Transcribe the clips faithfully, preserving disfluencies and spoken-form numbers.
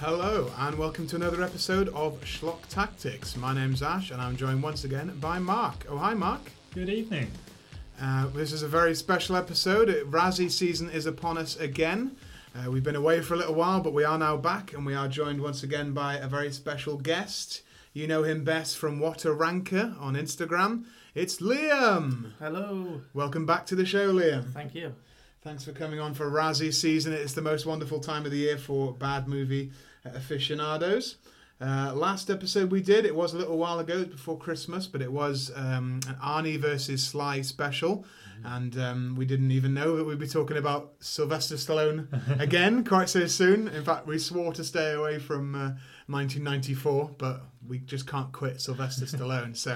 Hello and welcome to another episode of Schlock Tactics. My name's Ash and I'm joined once again by Mark. Oh, hi Mark. Good evening. Uh, this is a very special episode. Razzie season is upon us again. Uh, we've been away for a little while, but we are now back and we are joined once again by a very special guest. You know him best from What a Ranker on Instagram. It's Liam. Hello. Welcome back to the show, Liam. Thank you. Thanks for coming on for Razzie season. It's the most wonderful time of the year for bad movie aficionados. Uh, last episode we did, it was a little while ago, before Christmas, but it was um, an Arnie versus Sly special, mm-hmm. and um, we didn't even know that we'd be talking about Sylvester Stallone again quite so soon. In fact, we swore to stay away from uh, nineteen ninety-four, but we just can't quit Sylvester Stallone. So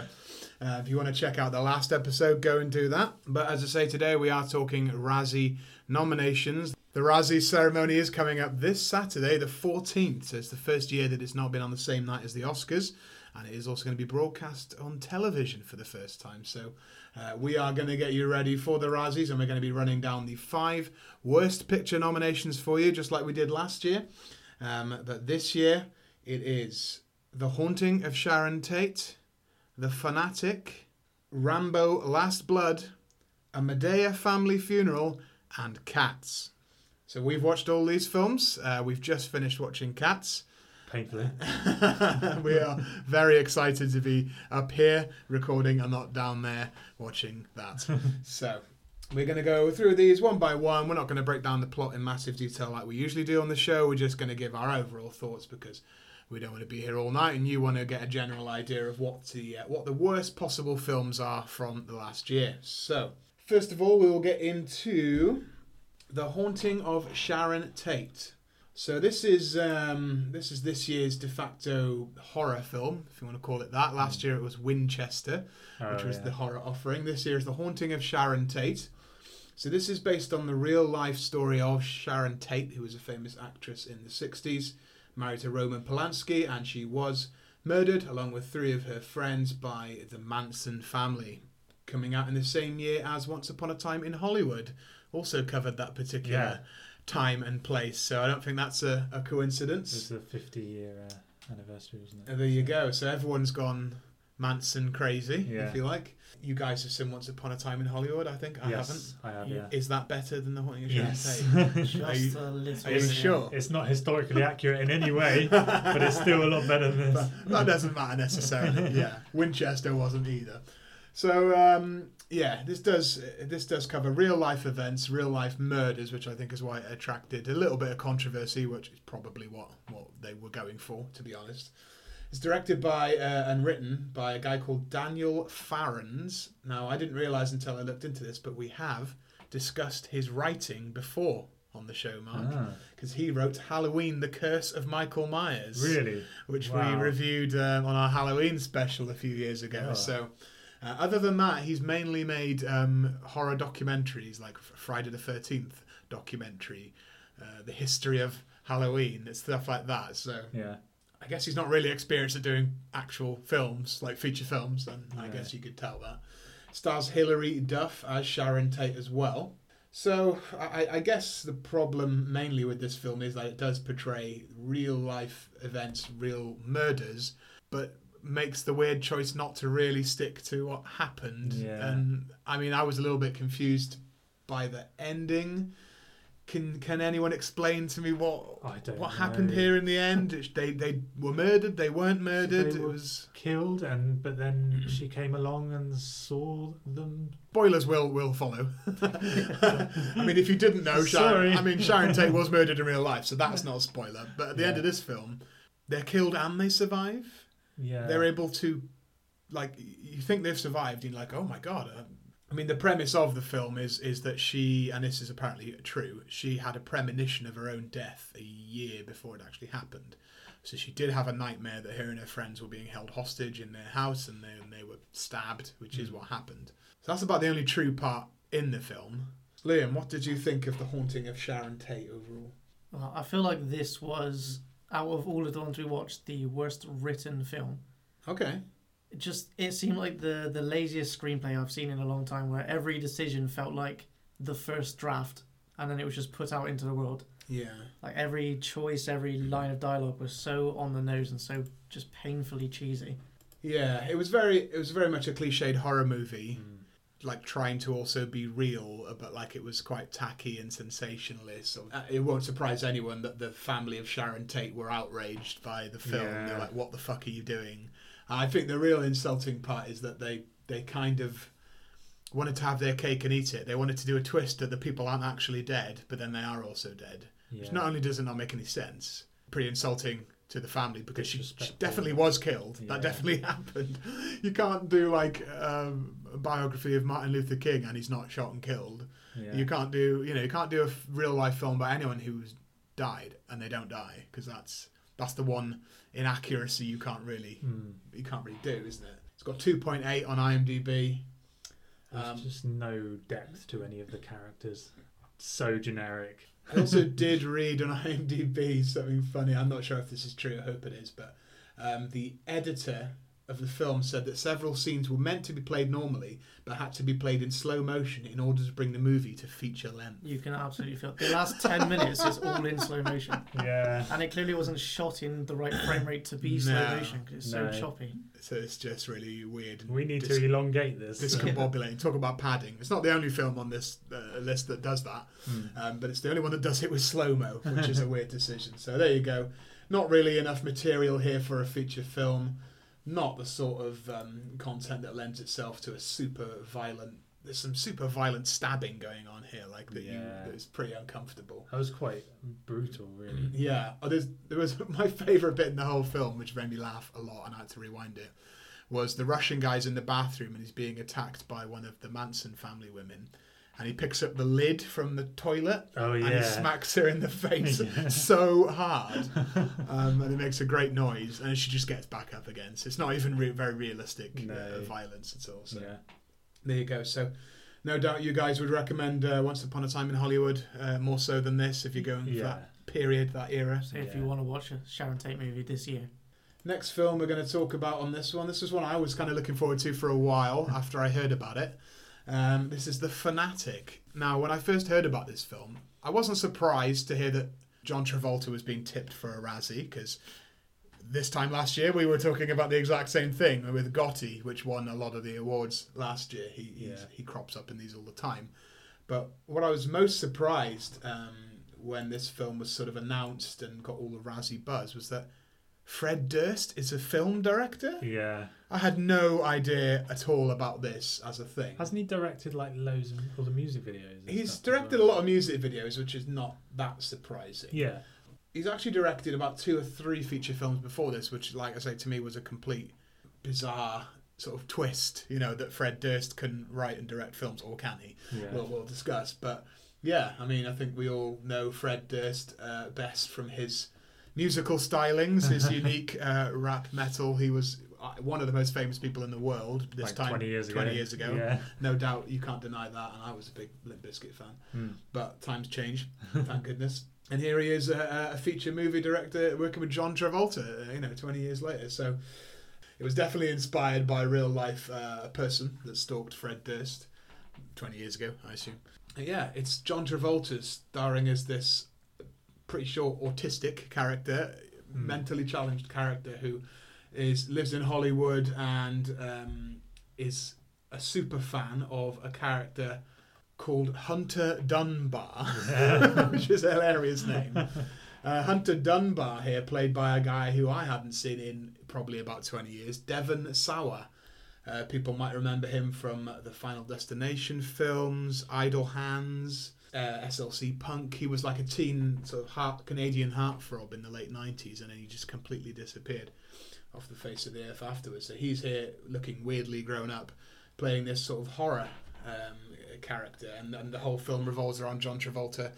uh, if you want to check out the last episode, go and do that. But as I say, today we are talking Razzie nominations. The Razzie ceremony is coming up this Saturday, the fourteenth. So it's the first year that it's not been on the same night as the Oscars. And it is also going to be broadcast on television for the first time. So uh, we are going to get you ready for the Razzies. And we're going to be running down the five worst picture nominations for you, just like we did last year. Um, but this year, it is The Haunting of Sharon Tate, The Fanatic, Rambo Last Blood, A Madea Family Funeral, and Cats. So we've watched all these films. Uh, we've just finished watching Cats. Painfully. We are very excited to be up here recording and not down there watching that. So we're going to go through these one by one. We're not going to break down the plot in massive detail like we usually do on the show. We're just going to give our overall thoughts because we don't want to be here all night and you want to get a general idea of what the, uh, what the worst possible films are from the last year. So first of all, we will get into The Haunting of Sharon Tate. So this is um, this is this year's de facto horror film, if you want to call it that. Last year it was Winchester, oh, which was yeah. the horror offering. This year is The Haunting of Sharon Tate. So this is based on the real life story of Sharon Tate, who was a famous actress in the sixties, married to Roman Polanski, and she was murdered along with three of her friends by the Manson family. Coming out in the same year as Once Upon a Time in Hollywood, also covered that particular yeah. time and place. So I don't think that's a, a coincidence. It's the fifty-year uh, anniversary, isn't it? There you go. So everyone's gone Manson crazy, yeah. if you like. You guys have seen Once Upon a Time in Hollywood, I think. I yes, haven't. I have, yeah. Is that better than The Haunting of Sharon yes. Tate? Just are you, a little. Are you sure? It's not historically accurate in any way, but it's still a lot better than this. But that doesn't matter necessarily, yeah. Winchester wasn't either. So, um, yeah, this does this does cover real-life events, real-life murders, which I think is why it attracted a little bit of controversy, which is probably what, what they were going for, to be honest. It's directed by uh, and written by a guy called Daniel Farrands. Now, I didn't realise until I looked into this, but we have discussed his writing before on the show, Mark, because ah. he wrote Halloween, The Curse of Michael Myers. Really? Which wow. we reviewed um, on our Halloween special a few years ago, oh. so... Uh, other than that, he's mainly made um, horror documentaries, like Friday the thirteenth documentary, uh, the history of Halloween, and stuff like that. So yeah. I guess he's not really experienced at doing actual films, like feature films, and yeah. I guess you could tell that. Stars Hilary Duff as Sharon Tate as well. So I, I guess the problem mainly with this film is that it does portray real-life events, real murders, but makes the weird choice not to really stick to what happened. Yeah. And I mean, I was a little bit confused by the ending. Can can anyone explain to me what I don't what know. happened here in the end? They they were murdered. They weren't murdered. So they were it was killed, and but then she came along and saw them. Spoilers will will follow. I mean, if you didn't know, Sharon, I mean, Sharon Tate was murdered in real life, so that's not a spoiler. But at the yeah. end of this film, they're killed and they survive. Yeah. They're able to, like, you think they've survived, and you're like, oh my God. I mean, the premise of the film is is that she, and this is apparently true, she had a premonition of her own death a year before it actually happened. So she did have a nightmare that her and her friends were being held hostage in their house and they, and they were stabbed, which mm. is what happened. So that's about the only true part in the film. Liam, what did you think of The Haunting of Sharon Tate overall? Well, I feel like this was... out of all of the ones we watched, the worst written film. Okay. It just, it seemed like the, the laziest screenplay I've seen in a long time, where every decision felt like the first draft, and then it was just put out into the world. Yeah. Like every choice, every line of dialogue was so on the nose and so just painfully cheesy. Yeah, it was very, it was very much a cliched horror movie, mm. like trying to also be real, but like it was quite tacky and sensationalist. So it won't surprise anyone that the family of Sharon Tate were outraged by the film. Yeah. They're like, "What the fuck are you doing?" I think the real insulting part is that they, they kind of wanted to have their cake and eat it. They wanted to do a twist that the people aren't actually dead, but then they are also dead. Yeah. Which not only does it not make any sense, pretty insulting to the family, because she, she definitely was killed. Yeah. That definitely happened. You can't do like um, a biography of Martin Luther King and he's not shot and killed. Yeah. You can't do, you know, you can't do a real life film about anyone who's died and they don't die, because that's that's the one inaccuracy you can't really mm. you can't really do, isn't it? It's got two point eight on IMDb. There's um, just no depth to any of the characters. So generic. I also did read on IMDb something funny. I'm not sure if this is true. I hope it is. But um, the editor of the film said that several scenes were meant to be played normally, but had to be played in slow motion in order to bring the movie to feature length. You can absolutely feel it. The last ten minutes is all in slow motion. Yeah. And it clearly wasn't shot in the right frame rate to be no. slow motion, because it's no. so choppy. So it's just really weird. And we need dis- to elongate this. Discombobulating. Talk about padding. It's not the only film on this uh, list that does that, mm. um, but it's the only one that does it with slow-mo, which is a weird decision. So there you go. Not really enough material here for a feature film. Not the sort of um, content that lends itself to a super violent... There's some super violent stabbing going on here, like that. Yeah. You, that is pretty uncomfortable. That was quite brutal, really. Yeah. Oh, there was my favourite bit in the whole film, which made me laugh a lot, and I had to rewind it, was the Russian guy's in the bathroom and he's being attacked by one of the Manson family women. And he picks up the lid from the toilet oh, yeah. and he smacks her in the face yeah. so hard. Um, and it makes a great noise. And she just gets back up again. So it's not even re- very realistic no. uh, violence at all. So yeah. There you go. So no doubt you guys would recommend uh, Once Upon a Time in Hollywood uh, more so than this if you're going yeah. for that period, that era. So if yeah. you want to watch a Sharon Tate movie this year. Next film we're going to talk about on this one. This is one I was kind of looking forward to for a while after I heard about it. Um, this is The Fanatic. Now, when I first heard about this film, I wasn't surprised to hear that John Travolta was being tipped for a Razzie, because this time last year we were talking about the exact same thing with Gotti, which won a lot of the awards last year. He yeah. he crops up in these all the time. But what I was most surprised um, when this film was sort of announced and got all the Razzie buzz was that Fred Durst is a film director? Yeah. I had no idea at all about this as a thing. Hasn't he directed like loads of all the music videos? He's directed well? a lot of music videos, which is not that surprising. Yeah. He's actually directed about two or three feature films before this, which, like I say, to me was a complete bizarre sort of twist, you know, that Fred Durst couldn't write and direct films, or can he? Yeah. We'll, we'll discuss. But yeah, I mean, I think we all know Fred Durst uh, best from his... musical stylings, his unique uh, rap metal. He was one of the most famous people in the world this like time. twenty years ago. twenty years ago. Yeah. No doubt, you can't deny that. And I was a big Limp Bizkit fan. Mm. But times change, thank goodness. And here he is, a, a feature movie director working with John Travolta, you know, twenty years later. So it was definitely inspired by a real life uh, person that stalked Fred Durst twenty years ago, I assume. And yeah, it's John Travolta starring as this pretty sure autistic character, mm. mentally challenged character who is lives in Hollywood and um, is a super fan of a character called Hunter Dunbar, yeah. which is a hilarious name. Uh, Hunter Dunbar here, played by a guy who I hadn't seen in probably about twenty years, Devon Sawa. Uh, people might remember him from the Final Destination films, Idle Hands... Uh, S L C Punk. He was like a teen sort of heart, Canadian heartthrob in the late nineties, and then he just completely disappeared off the face of the earth afterwards. So he's here looking weirdly grown up, playing this sort of horror um, character, and, and the whole film revolves around John Travolta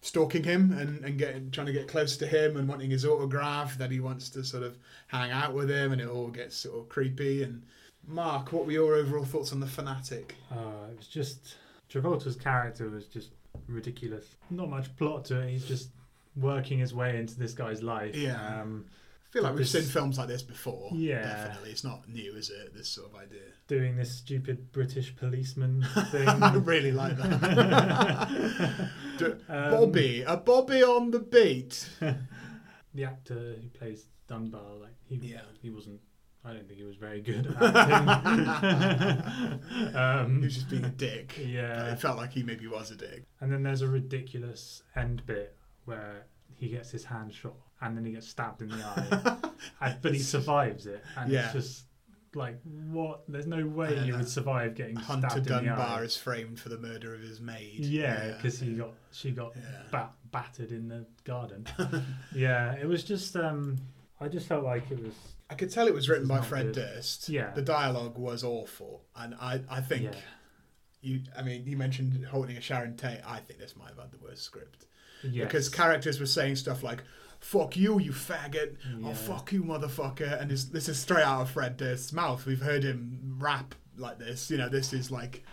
stalking him and, and getting, trying to get close to him and wanting his autograph, that he wants to sort of hang out with him, and it all gets sort of creepy. And Mark, what were your overall thoughts on The Fanatic? Uh, it was just... Travolta's character was just ridiculous. Not much plot to it. He's just working his way into this guy's life. Yeah. Um, I feel like we've seen films like this before. Yeah. Definitely. It's not new, is it? This sort of idea. Doing this stupid British policeman thing. I really like that. Do, um, Bobby. A Bobby on the beat. The actor who plays Dunbar, like he, yeah. he wasn't, I don't think he was very good at acting. um, he was just being a dick. Yeah. It felt like he maybe was a dick. And then there's a ridiculous end bit where he gets his hand shot and then he gets stabbed in the eye. and, but he survives it. And yeah. it's just like, what? There's no way you know. would survive getting Hunter stabbed Dunbar in the eye. Hunter Dunbar is framed for the murder of his maid. Yeah, because yeah. he got she got yeah. bat, battered in the garden. yeah, it was just... Um, I just felt like it was... I could tell it was written by Fred Durst. Yeah. The dialogue was awful. And I, I think... Yeah. you. I mean, you mentioned Haunting of Sharon Tate. I think this might have had the worst script. Yes. Because characters were saying stuff like, fuck you, you faggot. Yeah. Oh, fuck you, motherfucker. And this, this is straight out of Fred Durst's mouth. We've heard him rap like this. You know, this is like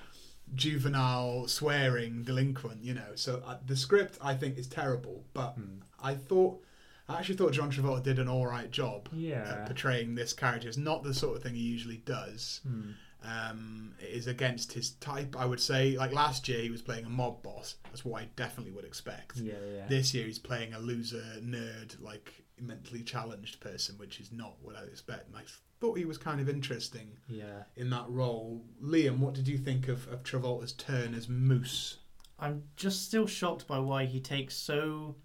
juvenile swearing delinquent, you know. So uh, the script, I think, is terrible. But mm. I thought... I actually thought John Travolta did an alright job yeah. at portraying this character. It's not the sort of thing he usually does. Hmm. Um, it is against his type, I would say. Like last year, he was playing a mob boss. That's what I definitely would expect. Yeah, yeah. This year, he's playing a loser, nerd, like mentally challenged person, which is not what I expect. And I thought he was kind of interesting yeah. in that role. Liam, what did you think of, of Travolta's turn as Moose? I'm just still shocked by why he takes so...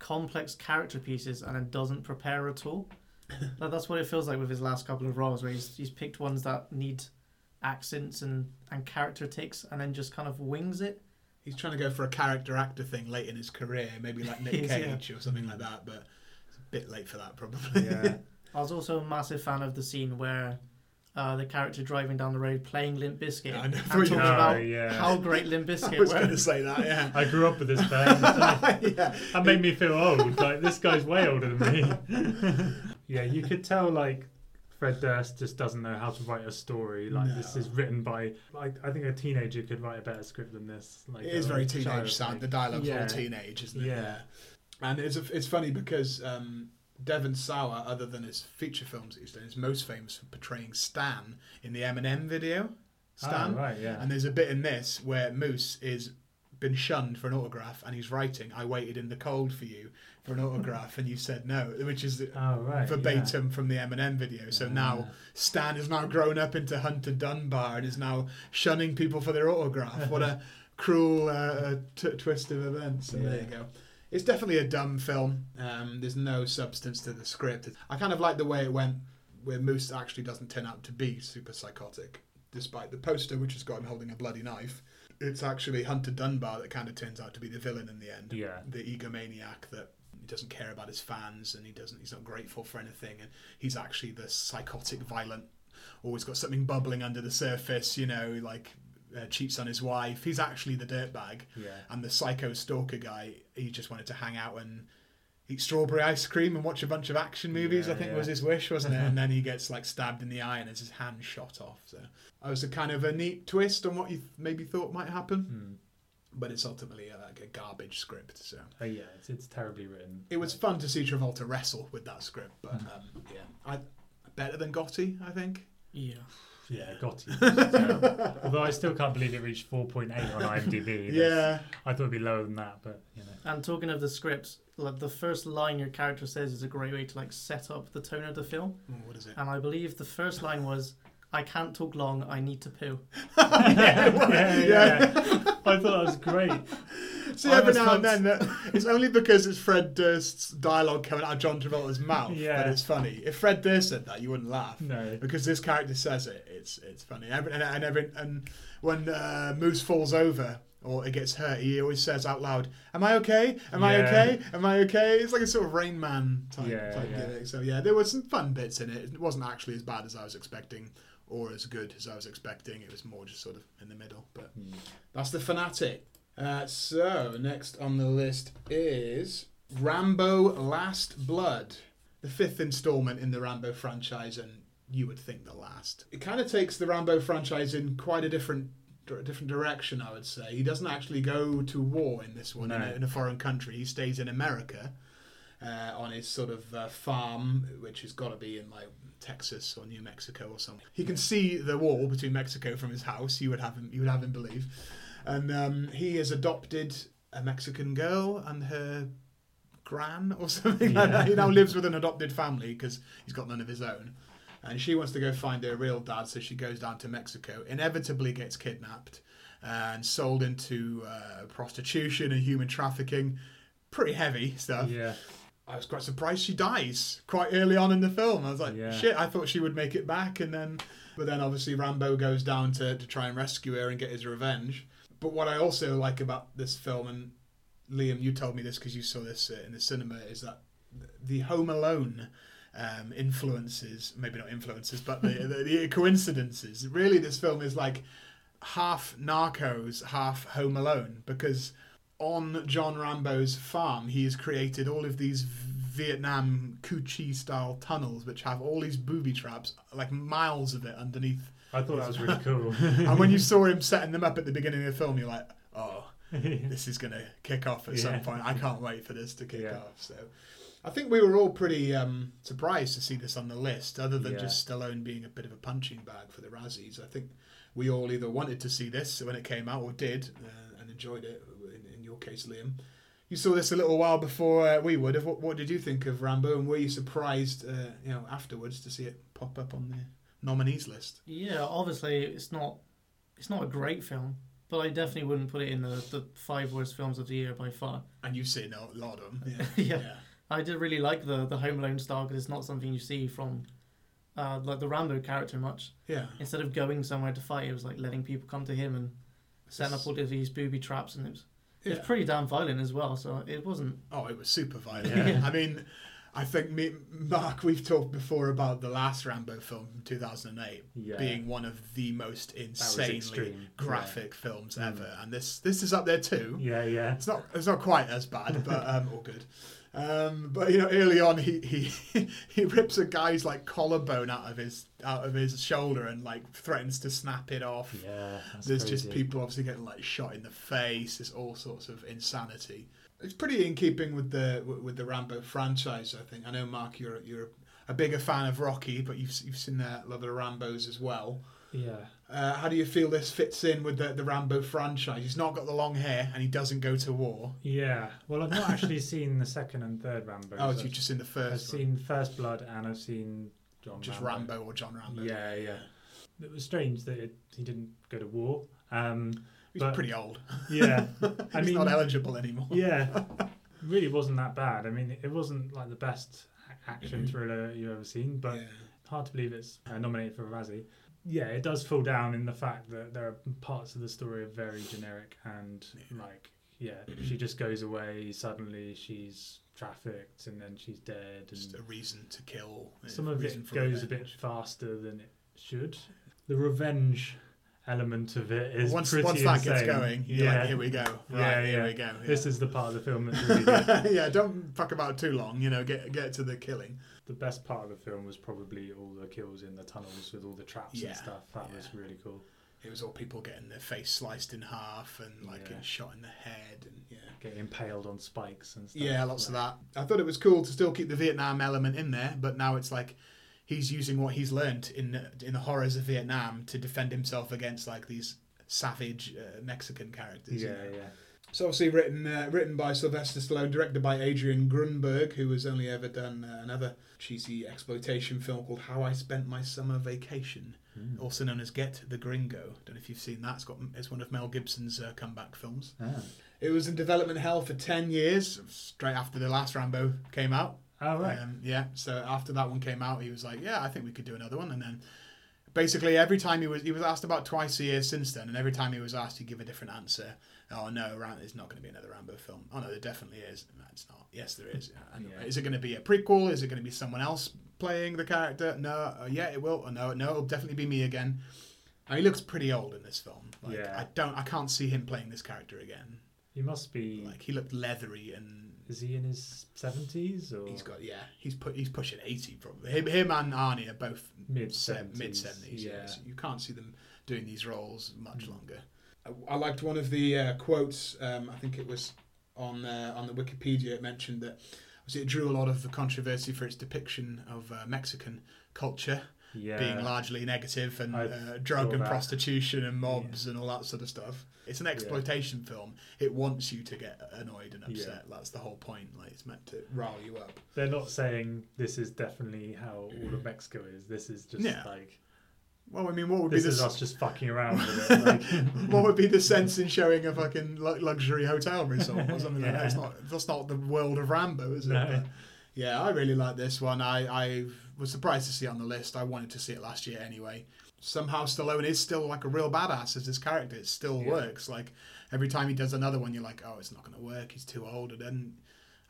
complex character pieces and it doesn't prepare at all. Like, that's what it feels like with his last couple of roles, where he's he's picked ones that need accents and, and character ticks and then just kind of wings it. He's trying to go for a character actor thing late in his career, maybe like Nick Cage yeah. or something like that, but it's a bit late for that probably. Yeah. I was also a massive fan of the scene where Uh, the character driving down the road playing Limp Bizkit yeah, and talking know, about yeah. how great Limp Bizkit I was going to say that, yeah. I grew up with this band. Like, yeah. That made me feel old. Like, this guy's way older than me. yeah, you could tell, like, Fred Durst just doesn't know how to write a story. Like, no. This is written by... Like, I think a teenager could write a better script than this. Like, it is very teenage sound. The dialogue's yeah. all teenage, isn't it? Yeah. yeah. And it's, a, it's funny because... Um, Devon Sawa, other than his feature films that he's done, is most famous for portraying Stan in the Eminem video. Stan. Oh, right, yeah. And there's a bit in this where Moose is been shunned for an autograph and he's writing, I waited in the cold for you for an autograph and you said no, which is oh, right, verbatim yeah. from the Eminem video. So yeah. now Stan has now grown up into Hunter Dunbar and is now shunning people for their autograph. What a cruel uh, t- twist of events. So yeah. there you go. It's definitely a dumb film. Um, there's no substance to the script. I kind of like the way it went, where Moose actually doesn't turn out to be super psychotic, despite the poster, which has got him holding a bloody knife. It's actually Hunter Dunbar that kind of turns out to be the villain in the end. Yeah. The egomaniac that he doesn't care about his fans and he doesn't. He's not grateful for anything. And he's actually the psychotic, violent, always got something bubbling under the surface, you know, like... Uh, cheats on his wife. He's actually the dirtbag. Yeah. And the psycho stalker guy, he just wanted to hang out and eat strawberry ice cream and watch a bunch of action movies, yeah, I think yeah. was his wish, wasn't it? And then he gets like stabbed in the eye and has his hand shot off. So that was a kind of a neat twist on what you th- maybe thought might happen. Hmm. But it's ultimately a, like a garbage script. So oh yeah, it's, it's terribly written. It was fun to see Travolta wrestle with that script, but um, yeah, I better than Gotti, I think. Yeah. Yeah, Gotti. Although I still can't believe it reached four point eight on IMDb. Yeah. I thought it'd be lower than that, but you know. And talking of the scripts, like the first line your character says is a great way to like set up the tone of the film. Oh, what is it? And I believe the first line was, "I can't talk long. I need to poo." yeah, yeah, yeah, yeah. I thought that was great. See, I every now cons- and then, it's only because it's Fred Durst's dialogue coming out of John Travolta's mouth yeah. that it's funny. If Fred Durst said that, you wouldn't laugh. No. Because this character says it, it's it's funny. Every, and, and, every, and when uh, Moose falls over or it gets hurt, he always says out loud, "Am I okay? Am yeah. I okay? Am I okay?" It's like a sort of Rain Man type, yeah, type yeah. gimmick. So yeah, there were some fun bits in it. It wasn't actually as bad as I was expecting or as good as I was expecting. It was more just sort of in the middle. But mm. that's The Fanatic. Uh, so, next on the list is Rambo Last Blood, the fifth installment in the Rambo franchise, and you would think the last. It kind of takes the Rambo franchise in quite a different different direction, I would say. He doesn't actually go to war in this one, no. in, a, in a foreign country. He stays in America, uh, on his sort of uh, farm, which has got to be in like Texas or New Mexico or something. He can see the wall between Mexico from his house. You would have him. You would have him believe. And um, he has adopted a Mexican girl and her gran or something yeah. like that. He now lives with an adopted family because he's got none of his own. And she wants to go find her real dad, so she goes down to Mexico, inevitably gets kidnapped and sold into uh, prostitution and human trafficking. Pretty heavy stuff. Yeah. I was quite surprised she dies quite early on in the film. I was like, yeah. shit, I thought she would make it back. And then, but then obviously Rambo goes down to, to try and rescue her and get his revenge. But what I also like about this film, and Liam, you told me this because you saw this uh, in the cinema, is that the Home Alone um, influences, maybe not influences, but the, the, the coincidences. Really, this film is like half Narcos, half Home Alone, because on John Rambo's farm, he has created all of these Vietnam Coochie-style tunnels, which have all these booby traps, like miles of it underneath. I thought that was really cool. And when you saw him setting them up at the beginning of the film, you're like, oh, this is going to kick off at yeah. some point. I can't wait for this to kick yeah. off. So I think we were all pretty um, surprised to see this on the list, other than yeah. just Stallone being a bit of a punching bag for the Razzies. I think we all either wanted to see this when it came out or did uh, and enjoyed it, in, in your case, Liam. You saw this a little while before uh, we would have. What, what did you think of Rambo, and were you surprised uh, you know, afterwards to see it pop up on there? Nominees list. Yeah, obviously it's not it's not a great film, but I definitely wouldn't put it in the, the five worst films of the year by far. And you've seen a lot of them. Yeah, yeah. yeah. I did really like the, the Home Alone style, because it's not something you see from uh, like the Rambo character much. Yeah. Instead of going somewhere to fight, it was like letting people come to him and setting up all of these booby traps, and it was yeah. it's pretty damn violent as well. So it wasn't. Oh, it was super violent. Yeah. I mean. I think, me, Mark, we've talked before about the last Rambo film from two thousand eight yeah. being one of the most insanely graphic yeah. films mm. ever, and this this is up there too. Yeah, yeah. It's not it's not quite as bad, but um, all good. Um, but you know, early on, he he he rips a guy's like collarbone out of his out of his shoulder and like threatens to snap it off. Yeah, that's there's crazy. Just people obviously getting like shot in the face. There's all sorts of insanity. It's pretty in keeping with the with the Rambo franchise, I think. I know, Mark, you're you're a bigger fan of Rocky, but you've you've seen a lot of the Rambos as well. Yeah. Uh, how do you feel this fits in with the, the Rambo franchise? He's not got the long hair, and he doesn't go to war. Yeah. Well, I've not actually seen the second and third Rambo. Oh, so you've just seen the first. I've one. seen First Blood, and I've seen John. Just Rambo, Rambo or John Rambo. Yeah, yeah. It was strange that it, he didn't go to war. Um, He's but, pretty old. Yeah. I He's mean, not eligible anymore. Yeah. Really wasn't that bad. I mean, it wasn't like the best action thriller you've ever seen, but yeah. hard to believe it's nominated for a Razzie. Yeah, it does fall down in the fact that there are parts of the story are very generic and yeah. like, yeah, she just goes away, suddenly she's trafficked and then she's dead. And just a reason to kill. Some of it goes revenge. a bit faster than it should. The revenge element of it is once, pretty once that insane. Gets going, you're yeah. like, here we go. Right, yeah, yeah. here we go. Yeah. This is the part of the film that's really good. Yeah, don't fuck about too long, you know, get get to the killing. The best part of the film was probably all the kills in the tunnels with all the traps yeah, and stuff. That yeah. was really cool. It was all people getting their face sliced in half and like yeah. shot in the head and yeah. getting impaled on spikes and stuff. Yeah, lots like. of that. I thought it was cool to still keep the Vietnam element in there, but now it's like he's using what he's learned in in the horrors of Vietnam to defend himself against like these savage uh, Mexican characters. Yeah, you know? yeah. It's obviously written uh, written by Sylvester Stallone, directed by Adrian Grunberg, who has only ever done uh, another cheesy exploitation film called How I Spent My Summer Vacation, mm. also known as Get the Gringo. Don't know if you've seen that. It's got it's one of Mel Gibson's uh, comeback films. Oh. It was in development hell for ten years, straight after the last Rambo came out. Oh, right. Um, yeah, so after that one came out, he was like, yeah, I think we could do another one. And then basically every time he was he was asked about twice a year since then, and every time he was asked, he'd give a different answer. Oh, no, there's not going to be another Rambo film. Oh, no, there definitely is. No, it's not. Yes, there is. Anyway, yeah. Is it going to be a prequel? Is it going to be someone else playing the character? No, oh, yeah, it will. Oh, no, no, it'll definitely be me again. And he looks pretty old in this film. Like, yeah. I don't, I can't see him playing this character again. He must be... Like, he looked leathery and... Is he in his seventies or he's got yeah he's put he's pushing eighty probably. Him, him and Arnie are both mid seventies. Yeah, yeah. So you can't see them doing these roles much mm. longer. I, I liked one of the uh, quotes. Um, I think it was on uh, on the Wikipedia. It mentioned that was it drew a lot of controversy for its depiction of uh, Mexican culture yeah. being largely negative, and uh, drug and that. prostitution and mobs yeah. and all that sort of stuff. It's an exploitation yeah. film. It wants you to get annoyed and upset. Yeah. That's the whole point. Like, it's meant to rile you up. They're not saying this is definitely how all of Mexico is. This is just yeah. like... Well, I mean, what would this be this? This is us just fucking around with it. Like... what would be the sense in showing a fucking luxury hotel resort or something yeah. like that? It's not, that's not the world of Rambo, is it? No. But yeah, I really like this one. I, I was surprised to see it on the list. I wanted to see it last year anyway. Somehow Stallone is still like a real badass as his character. It still yeah. works. Like, every time he does another one, you're like, oh, it's not going to work. He's too old. And then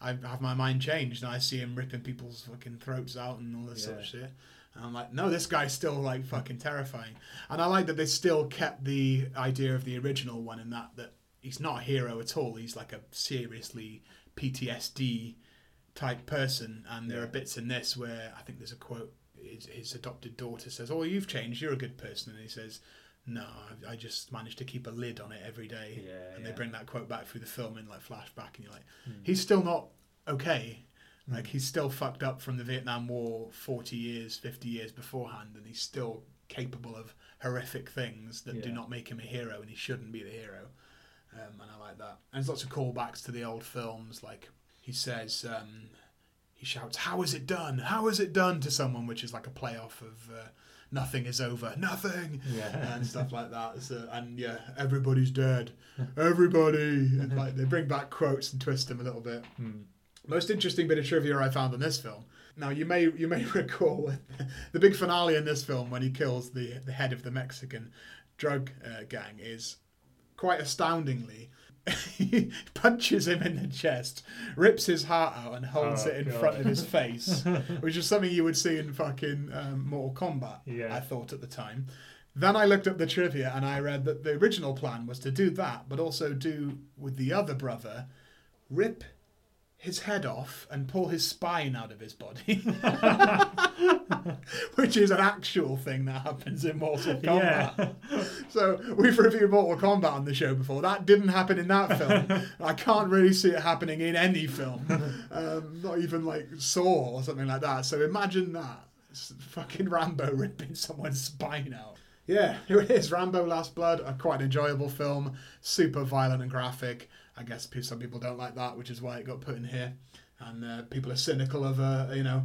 I have my mind changed and I see him ripping people's fucking throats out and all this yeah. sort of shit. And I'm like, no, this guy's still, like, fucking terrifying. And I like that they still kept the idea of the original one in that, that he's not a hero at all. He's, like, a seriously P T S D-type person. And there yeah. are bits in this where, I think there's a quote, his, his adopted daughter says, oh, you've changed, you're a good person. And he says, no, I, I just managed to keep a lid on it every day. Yeah, and yeah. they bring that quote back through the film in, like, flashback. And you're like, mm. he's still not okay. Like, he's still fucked up from the Vietnam War forty years, fifty years beforehand, and he's still capable of horrific things that yeah. do not make him a hero, and he shouldn't be the hero. Um, and I like that. And there's lots of callbacks to the old films. Like, he says, um, he shouts, how is it done? How is it done to someone, which is like a playoff of uh, nothing is over, nothing, yeah. and stuff like that. So, and yeah, everybody's dead, everybody. And like, they bring back quotes and twist them a little bit. Hmm. Most interesting bit of trivia I found on this film. Now, you may you may recall the big finale in this film when he kills the, the head of the Mexican drug uh, gang is, quite astoundingly, he punches him in the chest, rips his heart out and holds oh, it in God. front of his face, which is something you would see in fucking um, Mortal Kombat, yeah. I thought at the time. Then I looked up the trivia and I read that the original plan was to do that, but also do with the other brother, rip his head off and pull his spine out of his body, which is an actual thing that happens in Mortal Kombat. Yeah. So we've reviewed Mortal Kombat on the show before. That didn't happen in that film. I can't really see it happening in any film, um, not even like Saw or something like that. So imagine that. It's fucking Rambo ripping someone's spine out. Yeah, here it is, Rambo Last Blood, a quite enjoyable film, super violent and graphic. I guess some people don't like that, which is why it got put in here. And uh, people are cynical of, uh, you know,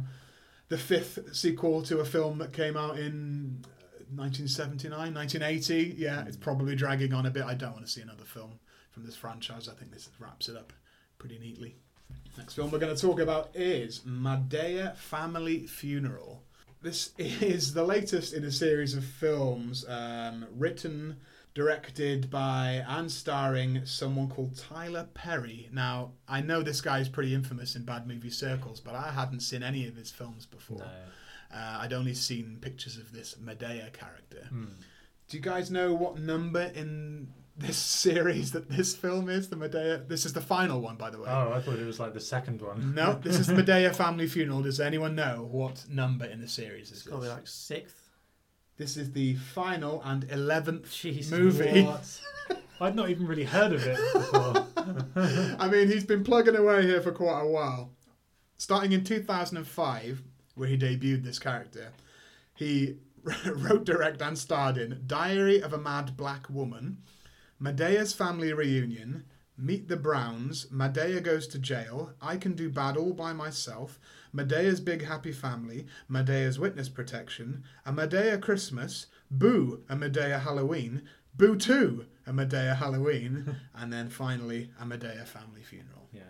the fifth sequel to a film that came out in nineteen seventy-nine, nineteen eighty. Yeah, it's probably dragging on a bit. I don't want to see another film from this franchise. I think this wraps it up pretty neatly. Next film we're going to talk about is Madea Family Funeral. This is the latest in a series of films um, written... directed by and starring someone called Tyler Perry. Now, I know this guy is pretty infamous in bad movie circles, but I hadn't seen any of his films before. No. Uh, I'd only seen pictures of this Medea character. Mm. Do you guys know what number in this series that this film is, the Medea? This is the final one, by the way. Oh, I thought it was like the second one. No, this is the Medea Family Funeral. Does anyone know what number in the series is this? Probably like sixth. This is the final and eleventh Jeez, movie. I'd not even really heard of it before. I mean, he's been plugging away here for quite a while. Starting in two thousand five, where he debuted this character, he wrote, directed and starred in Diary of a Mad Black Woman, Medea's Family Reunion, Meet the Browns, Medea Goes to Jail, I Can Do Bad All By Myself, Medea's Big Happy Family, Medea's Witness Protection, A Medea Christmas, Boo, A Medea Halloween, Boo two, A Medea Halloween, and then finally, A Medea Family Funeral. Yeah.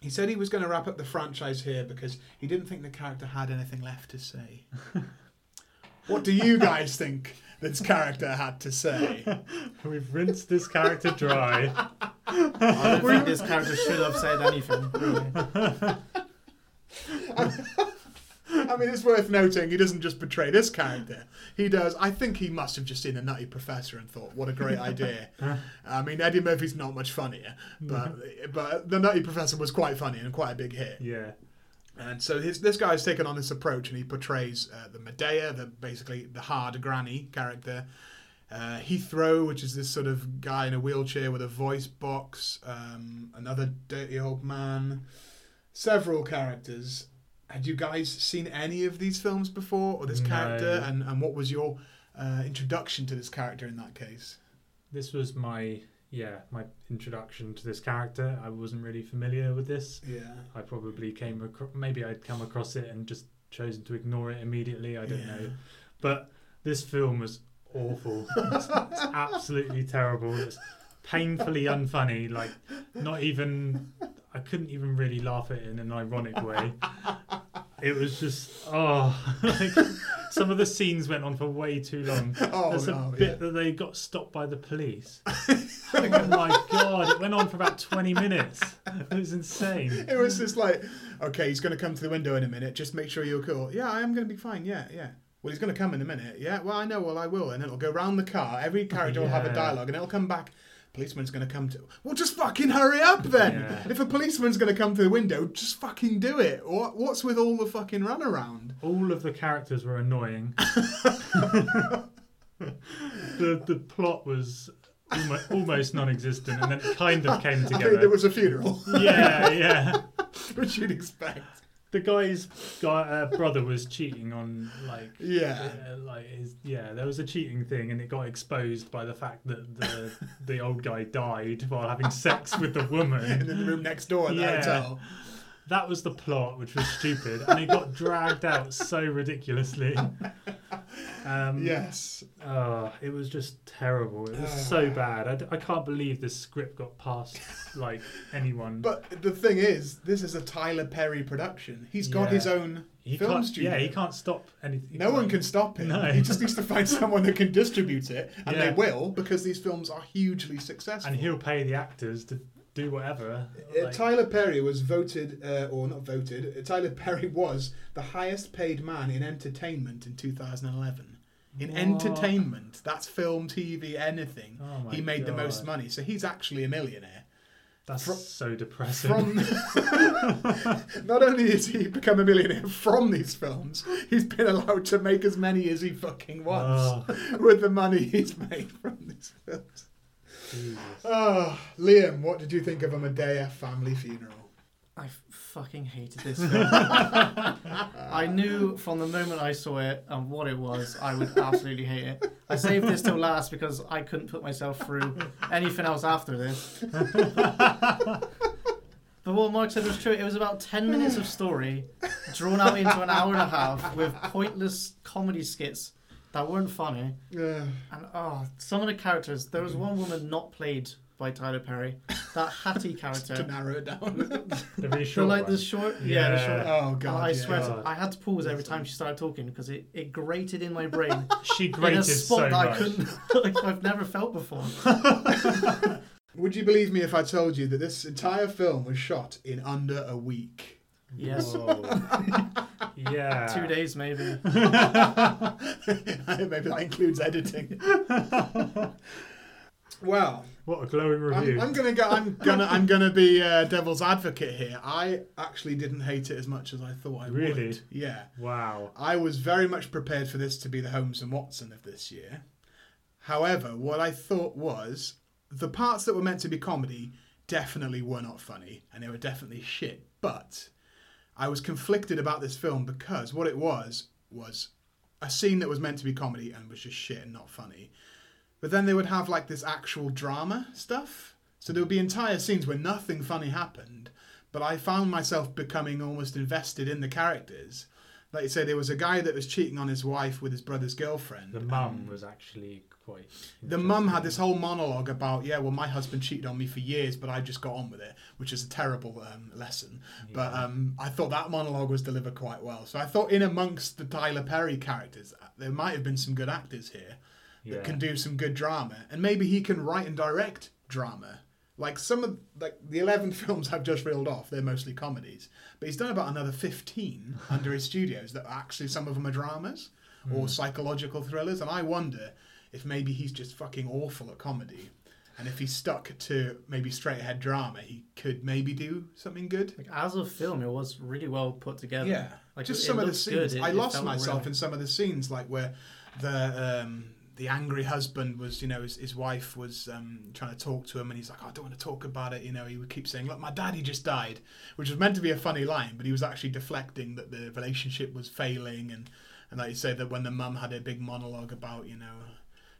He said he was going to wrap up the franchise here because he didn't think the character had anything left to say. What do you guys think this character had to say? We've rinsed this character dry. I don't think this character should have said anything. I mean, it's worth noting he doesn't just portray this character. He does. I think he must have just seen a Nutty Professor and thought, "What a great idea." I mean, Eddie Murphy's not much funnier, but but the Nutty Professor was quite funny and quite a big hit. Yeah. And so his, this guy's taken on this approach, and he portrays uh, the Medea, the basically the hard granny character. Uh, Heathrow, which is this sort of guy in a wheelchair with a voice box, um, another dirty old man, several characters. Had you guys seen any of these films before, or this no. character? And, and what was your uh, introduction to this character in that case? This was my yeah my introduction to this character. I wasn't really familiar with this. Yeah, I probably came across, maybe I'd come across it and just chosen to ignore it immediately. I don't yeah. know, but this film was awful. It's, it's absolutely terrible. It's painfully unfunny. Like, not even. I couldn't even really laugh at it in an ironic way. It was just, oh, like, some of the scenes went on for way too long. Oh, There's no, a bit yeah. that they got stopped by the police. Like, oh my God, it went on for about twenty minutes. It was insane. It was just like, okay, he's going to come to the window in a minute. Just make sure you're cool. Yeah, I am going to be fine. Yeah, yeah. Well, he's going to come in a minute. Yeah, well, I know. Well, I will. And it'll go round the car. Every character yeah. will have a dialogue and it'll come back. Policeman's going to come to... Well, just fucking hurry up then! Yeah. If a policeman's going to come through the window, just fucking do it. What, what's with all the fucking runaround? All of the characters were annoying. the the plot was almost, almost non-existent, and then it kind of came together. I think there was a funeral. yeah, yeah. Which you'd expect. The guy's guy, uh, brother was cheating on, like... Yeah. Uh, like his, yeah, there was a cheating thing, and it got exposed by the fact that the the old guy died while having sex with the woman. In the room next door at yeah. the hotel. That was the plot, which was stupid, and it got dragged out so ridiculously. Um, yes. Oh, it was just terrible. It was uh, so bad. I, d- I can't believe this script got past, like, anyone. But the thing is, this is a Tyler Perry production. He's got yeah. his own he film studio. Yeah, he can't stop anything. No like, one can stop him. No. He just needs to find someone that can distribute it, and yeah. they will, because these films are hugely successful. And he'll pay the actors to... do whatever. Like. Tyler Perry was voted, uh, or not voted, Tyler Perry was the highest paid man in entertainment in two thousand eleven. In what? Entertainment, that's film, T V, anything. Oh my he made God. the most money, so he's actually a millionaire. That's from, so depressing. From, not only has he become a millionaire from these films, he's been allowed to make as many as he fucking wants oh. with the money he's made from these films. Jesus. Oh, Liam, what did you think of A Madea Family Funeral? I f- fucking hated this film. I knew from the moment I saw it and what it was, I would absolutely hate it. I saved this till last because I couldn't put myself through anything else after this. But what Mark said was true. It was about ten minutes of story drawn out into an hour and a half with pointless comedy skits that weren't funny. Yeah. And oh, some of the characters. There was one woman not played by Tyler Perry. That Hattie character. To narrow it down. The really short like one. The short. Yeah. yeah the short. Oh God. And I yeah. swear, oh. I had to pause every time she started talking because it, it grated in my brain. She grated in a spot so that much. I couldn't. Like, I've never felt before. Would you believe me if I told you that this entire film was shot in under a week? Yes. yeah. Two days, maybe. Maybe that includes editing. Well, what a glowing review! I'm, I'm gonna go. I'm gonna. I'm gonna be uh, devil's advocate here. I actually didn't hate it as much as I thought I really? would. Really? Yeah. Wow. I was very much prepared for this to be the Holmes and Watson of this year. However, what I thought was the parts that were meant to be comedy definitely were not funny, and they were definitely shit. But I was conflicted about this film because what it was, was a scene that was meant to be comedy and was just shit and not funny. But then they would have like this actual drama stuff. So there would be entire scenes where nothing funny happened. But I found myself becoming almost invested in the characters. Like you say, there was a guy that was cheating on his wife with his brother's girlfriend. The mum was actually quite... The mum had this whole monologue about, yeah, well, my husband cheated on me for years, but I just got on with it, which is a terrible um, lesson. Yeah. But um, I thought that monologue was delivered quite well. So I thought in amongst the Tyler Perry characters, there might have been some good actors here that yeah. can do some good drama. And maybe he can write and direct drama. Like some of like the eleven films I've just reeled off, they're mostly comedies. But he's done about another fifteen under his studios that actually some of them are dramas mm. or psychological thrillers. And I wonder if maybe he's just fucking awful at comedy. And if he's stuck to maybe straight ahead drama, he could maybe do something good. Like as a film, it was really well put together. Yeah, like just it, some it of the scenes. It, I lost myself really... in some of the scenes, like where the... Um, the angry husband was, you know, his, his wife was um, trying to talk to him, and he's like, oh, I don't want to talk about it. You know, he would keep saying, look, my daddy just died, which was meant to be a funny line, but he was actually deflecting that the relationship was failing. And, and like you say, that when the mum had a big monologue about, you know,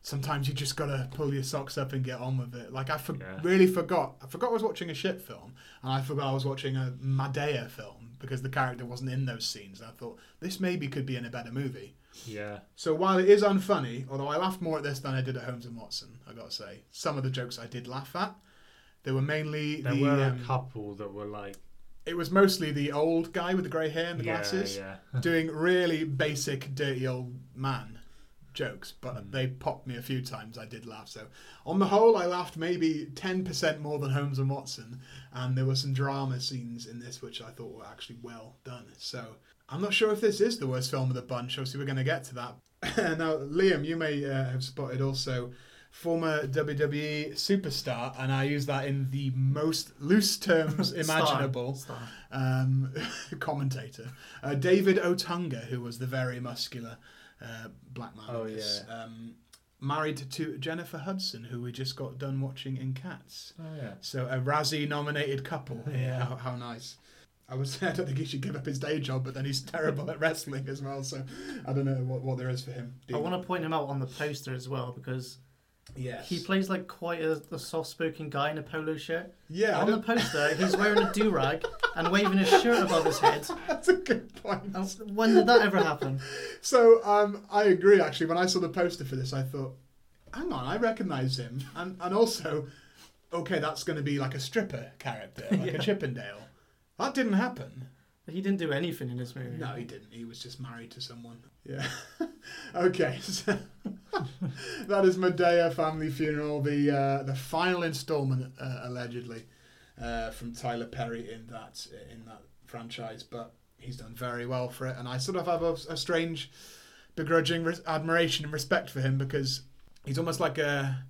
sometimes you just got to pull your socks up and get on with it. Like, I for- yeah. really forgot. I forgot I was watching a shit film, and I forgot I was watching a Madea film because the character wasn't in those scenes. And I thought, this maybe could be in a better movie. Yeah. So while it is unfunny, although I laughed more at this than I did at Holmes and Watson, I got to say. Some of the jokes I did laugh at. There were mainly There the, were a um, couple that were like... It was mostly the old guy with the grey hair and the yeah, glasses yeah. doing really basic, dirty old man jokes, but mm. they popped me a few times. I did laugh. So on the whole, I laughed maybe ten percent more than Holmes and Watson, and there were some drama scenes in this which I thought were actually well done. So I'm not sure if this is the worst film of the bunch. Obviously, we're going to get to that. Now, Liam, you may uh, have spotted also former W W E superstar, and I use that in the most loose terms imaginable, Star. Star. Um, commentator, uh, David Otunga, who was the very muscular uh, black man. Oh, yeah. Um, married to Jennifer Hudson, who we just got done watching in Cats. Oh, yeah. So a Razzie-nominated couple. Yeah. How, how nice. I would say I don't think he should give up his day job, but then he's terrible at wrestling as well, so I don't know what, what there is for him. I want to point him out on the poster as well, because yes. he plays like quite a, a soft-spoken guy in a polo shirt. Yeah. On the poster, he's wearing a do-rag and waving his shirt above his head. That's a good point. When did that ever happen? So um, I agree, actually. When I saw the poster for this, I thought, hang on, I recognise him. And, and also, okay, that's going to be like a stripper character, like yeah. a Chippendale. That didn't happen. He didn't do anything in this movie. No, he didn't. He was just married to someone. Yeah. Okay. So that is Madea Family Funeral, the uh, the final instalment, uh, allegedly, uh, from Tyler Perry in that in that franchise. But he's done very well for it, and I sort of have a, a strange, begrudging re- admiration and respect for him, because he's almost like a.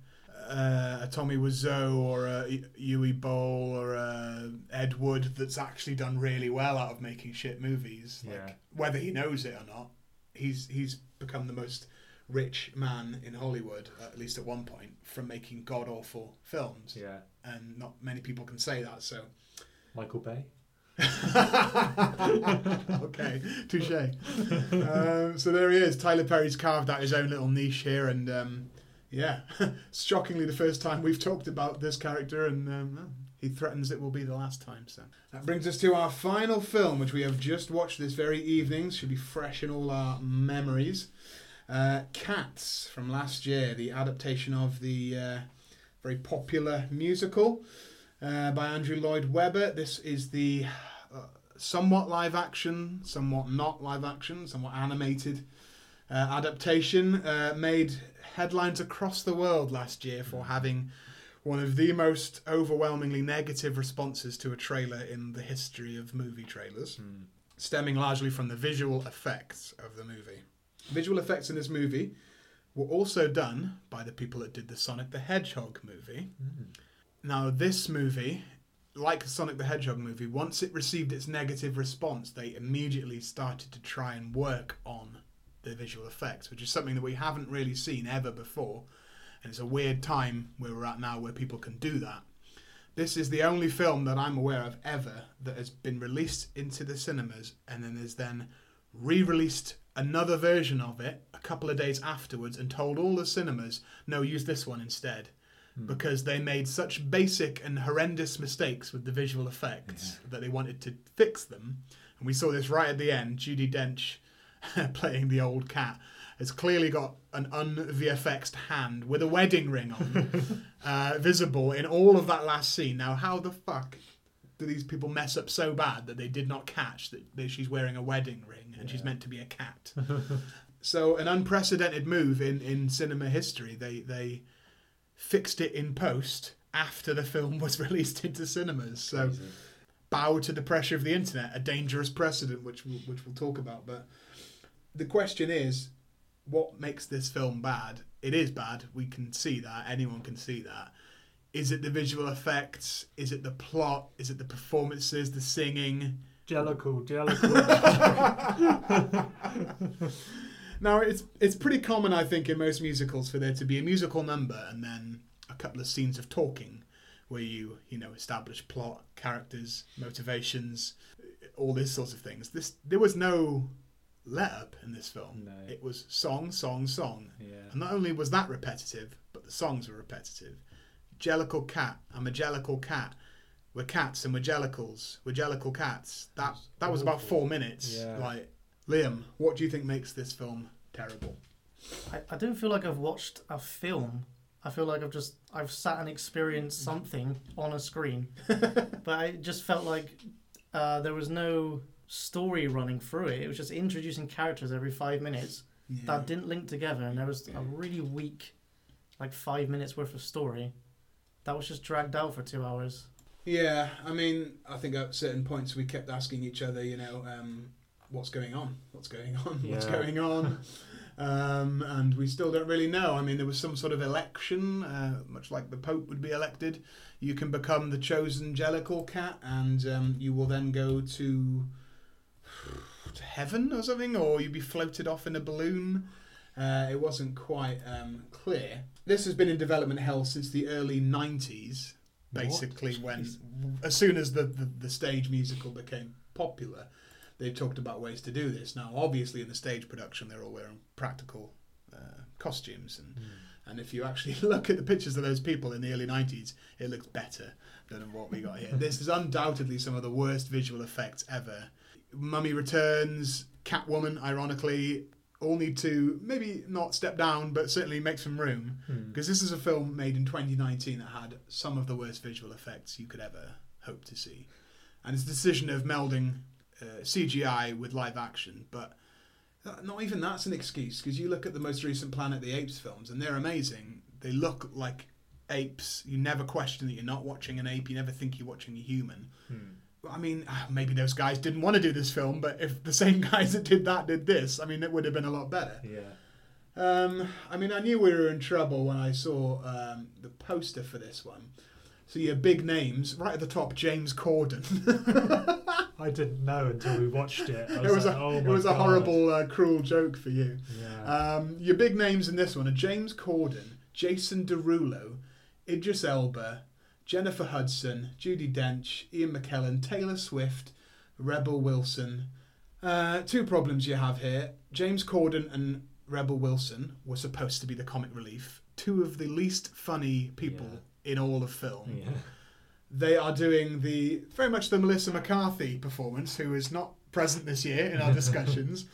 Uh, a Tommy Wiseau or a Uwe Boll or a Ed Wood that's actually done really well out of making shit movies. Like yeah. whether he knows it or not, he's he's become the most rich man in Hollywood, at least at one point, from making god awful films. Yeah, and not many people can say that. So, Michael Bay. Okay, touche. Um, so there he is. Tyler Perry's carved out his own little niche here, and. Um, Yeah, shockingly the first time we've talked about this character, and um, he threatens it will be the last time. So that brings us to our final film, which we have just watched this very evening. Should be fresh in all our memories. Uh, Cats from last year, the adaptation of the uh, very popular musical uh, by Andrew Lloyd Webber. This is the uh, somewhat live action, somewhat not live action, somewhat animated uh, adaptation uh, made... headlines across the world last year for having one of the most overwhelmingly negative responses to a trailer in the history of movie trailers, mm. stemming largely from the visual effects of the movie. Visual effects in this movie were also done by the people that did the Sonic the Hedgehog movie. Mm. Now, this movie, like the Sonic the Hedgehog movie, once it received its negative response, they immediately started to try and work on the visual effects, which is something that we haven't really seen ever before, and it's a weird time where we're at now where people can do that. This is the only film that I'm aware of ever that has been released into the cinemas and then is then re-released another version of it a couple of days afterwards and told all the cinemas, no, use this one instead, hmm. because they made such basic and horrendous mistakes with the visual effects yeah. that they wanted to fix them. And we saw this right at the end. Judi Dench playing the old cat has clearly got an un-V F X'd hand with a wedding ring on, uh, visible in all of that last scene. Now, how the fuck do these people mess up so bad that they did not catch that, that she's wearing a wedding ring and yeah. she's meant to be a cat? So, an unprecedented move in, in cinema history. They they fixed it in post after the film was released into cinemas. So, crazy. Bow to the pressure of the internet, a dangerous precedent, which we'll, which we'll talk about, but. The question is, what makes this film bad? It is bad. We can see that. Anyone can see that. Is it the visual effects? Is it the plot? Is it the performances? The singing? Jellicle, Jellicle. Now, it's it's pretty common, I think, in most musicals for there to be a musical number and then a couple of scenes of talking where you, you know, establish plot, characters, motivations, all these sorts of things. This There was no let-up in this film. No. It was song, song, song. Yeah. And not only was that repetitive, but the songs were repetitive. Jellicle cat, I'm a Jellicle cat. We're cats and we're Jellicles. We're Jellicle cats. That that was about four minutes. Yeah. Like, Liam, what do you think makes this film terrible? I, I don't feel like I've watched a film. I feel like I've just I've sat and experienced something on a screen. But I just felt like uh, there was no story running through it. It was just introducing characters every five minutes yeah. that didn't link together, and there was a really weak, like five minutes worth of story that was just dragged out for two hours. Yeah, I mean, I think at certain points we kept asking each other, you know, um, what's going on? What's going on? Yeah. What's going on? um, and we still don't really know. I mean, there was some sort of election, uh, much like the Pope would be elected. You can become the chosen Jellicle cat, and um, you will then go to, to heaven or something, or you'd be floated off in a balloon. Uh, it wasn't quite um, clear. This has been in development hell since the early nineties. Basically, what? when as soon as the, the, the stage musical became popular, they talked about ways to do this. Now, obviously, in the stage production, they're all wearing practical uh, costumes, and mm. and if you actually look at the pictures of those people in the early nineties, it looks better than what we got here. This is undoubtedly some of the worst visual effects ever. Mummy Returns, Catwoman, ironically, all need to maybe not step down, but certainly make some room, because hmm. this is a film made in twenty nineteen that had some of the worst visual effects you could ever hope to see. And it's a decision of melding uh, C G I with live action, but not even that's an excuse, because you look at the most recent Planet of the Apes films and they're amazing. They look like apes. You never question that you're not watching an ape. You never think you're watching a human. Hmm. I mean, maybe those guys didn't want to do this film, but if the same guys that did that did this, I mean, it would have been a lot better. Yeah. Um, I mean, I knew we were in trouble when I saw um, the poster for this one. So your big names, right at the top, James Corden. I didn't know until we watched it. I was it was, like, a, oh my it was a horrible, uh, cruel joke for you. Yeah. Um, your big names in this one are James Corden, Jason Derulo, Idris Elba, Jennifer Hudson, Judi Dench, Ian McKellen, Taylor Swift, Rebel Wilson. Uh, two problems you have here. James Corden and Rebel Wilson were supposed to be the comic relief. Two of the least funny people yeah. in all of film. Yeah. They are doing the very much the Melissa McCarthy performance, who is not present this year in our discussions.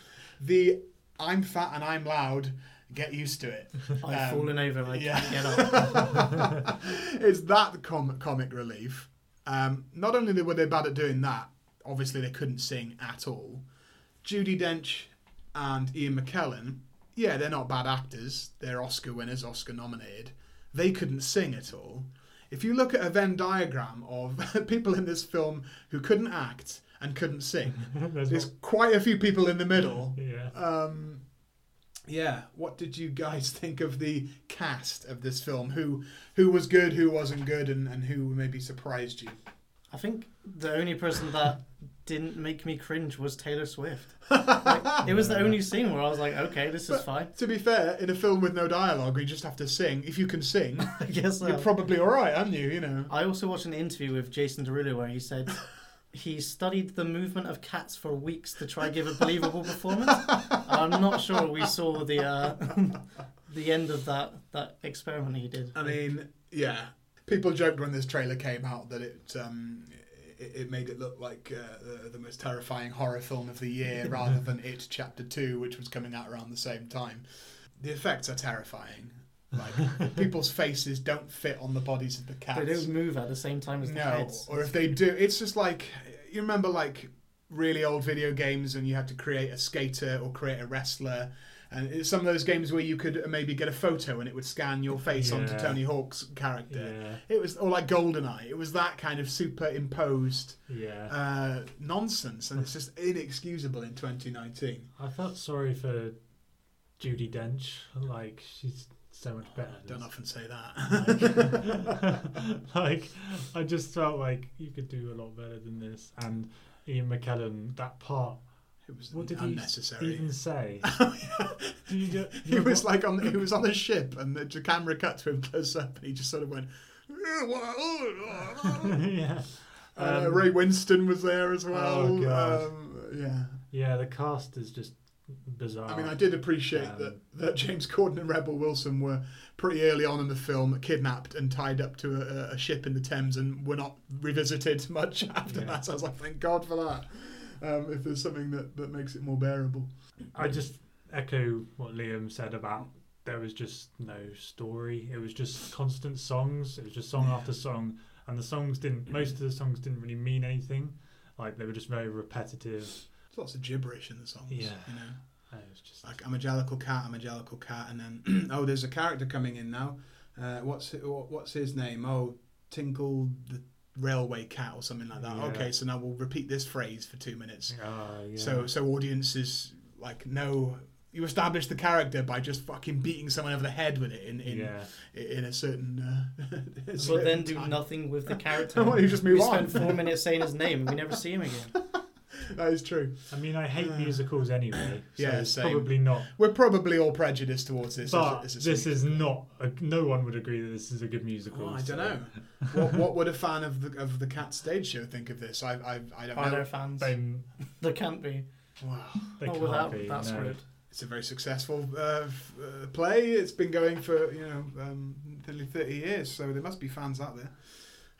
The I'm fat and I'm loud, get used to it. I've um, fallen over, I yeah. can't get up. It's that com- comic relief. Um, not only were they bad at doing that, obviously they couldn't sing at all. Judi Dench and Ian McKellen, yeah, they're not bad actors. They're Oscar winners, Oscar nominated. They couldn't sing at all. If you look at a Venn diagram of people in this film who couldn't act and couldn't sing, there's, there's not... quite a few people in the middle. Yeah. Um, Yeah, what did you guys think of the cast of this film? Who who was good, who wasn't good, and, and who maybe surprised you? I think the only person that didn't make me cringe was Taylor Swift. Like, it was the only scene where I was like, okay, this but is fine. To be fair, in a film with no dialogue, where you just have to sing. If you can sing, I guess so. You're probably all right, aren't you? You know. I also watched an interview with Jason Derulo where he said... he studied the movement of cats for weeks to try and give a believable performance. I'm not sure we saw the uh, the end of that, that experiment he did. I mean, yeah. People joked when this trailer came out that it um, it, it made it look like uh, the, the most terrifying horror film of the year rather than It Chapter two, which was coming out around the same time. The effects are terrifying. Like, people's faces don't fit on the bodies of the cats. They don't move at the same time as the no, heads. Or if they do, it's just like, you remember like really old video games and you had to create a skater or create a wrestler, and it's some of those games where you could maybe get a photo and it would scan your face yeah. onto Tony Hawk's character. Yeah. It was, or like GoldenEye, it was that kind of superimposed yeah. uh, nonsense, and it's just inexcusable in twenty nineteen. I felt sorry for Judi Dench, like she's... so much better. Oh, don't often say that. Like, like, I just felt like you could do a lot better than this. And Ian McKellen, that part It was what did unnecessary. He even say? Oh, yeah. do you do, do he you was what? like on. He was on a ship, and the, the camera cut to him close up, and he just sort of went. yeah. Um, uh, Ray Winston was there as well. Oh, God. Um, yeah. Yeah, the cast is just bizarre. I mean, I did appreciate um, that, that James Corden and Rebel Wilson were pretty early on in the film kidnapped and tied up to a, a ship in the Thames and were not revisited much after yeah. that. So I was like, thank God for that. Um, if there's something that, that makes it more bearable. I just echo what Liam said about there was just no story. It was just constant songs. It was just song yeah. after song. And the songs didn't, most of the songs didn't really mean anything. Like, they were just very repetitive. There's lots of gibberish in the songs. Yeah. You know? No, it was just... Like, I'm a Jellicle cat, I'm a Jellicle cat. And then, oh, there's a character coming in now. Uh, what's what's his name? Oh, Tinkle the Railway Cat or something like that. Yeah. Okay, so now we'll repeat this phrase for two minutes. Uh, yeah. So, so audiences, like, know... You establish the character by just fucking beating someone over the head with it in in, yeah. in a certain. Uh, a certain well, then do time. nothing with the character. Why don't you just move we on? We spend four minutes saying his name and we never see him again. That is true. I mean, I hate uh, musicals anyway. So yeah, it's probably not. We're probably all prejudiced towards this. But as a, as a this is not. A, no one would agree that this is a good musical. Oh, I so. don't know. what, what would a fan of the of the Cats stage show think of this? I I I don't Are know. Are there fans? Um, there can't be. Wow. They oh, can't well, that, be. That's no. weird. It's a very successful uh, f- uh, play. It's been going for, you know, um, nearly thirty years, so there must be fans out there.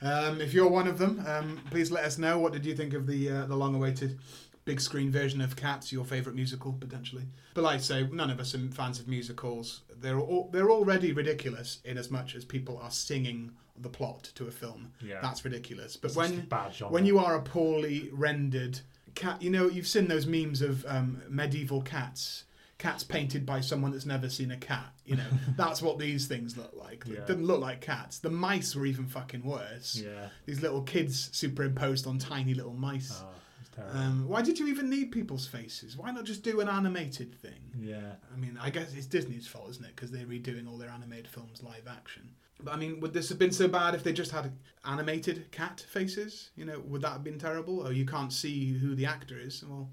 Um, if you're one of them, um, please let us know. What did you think of the uh, the long-awaited big screen version of Cats, your favourite musical, potentially? But like I say, none of us are fans of musicals. They're all, they're already ridiculous in as much as people are singing the plot to a film. Yeah. That's ridiculous. But it's when when you are a poorly rendered cat, you know, you've seen those memes of um, medieval cats. Cats painted by someone that's never seen a cat. You know, that's what these things look like. It yeah. doesn't look like cats. The mice were even fucking worse. Yeah. These little kids superimposed on tiny little mice. Oh, it's terrible. Um, why did you even need people's faces? Why not just do an animated thing? Yeah. I mean, I guess it's Disney's fault, isn't it? Because they're redoing all their animated films live action. But I mean, would this have been so bad if they just had animated cat faces? You know, would that have been terrible? Oh, you can't see who the actor is. Well,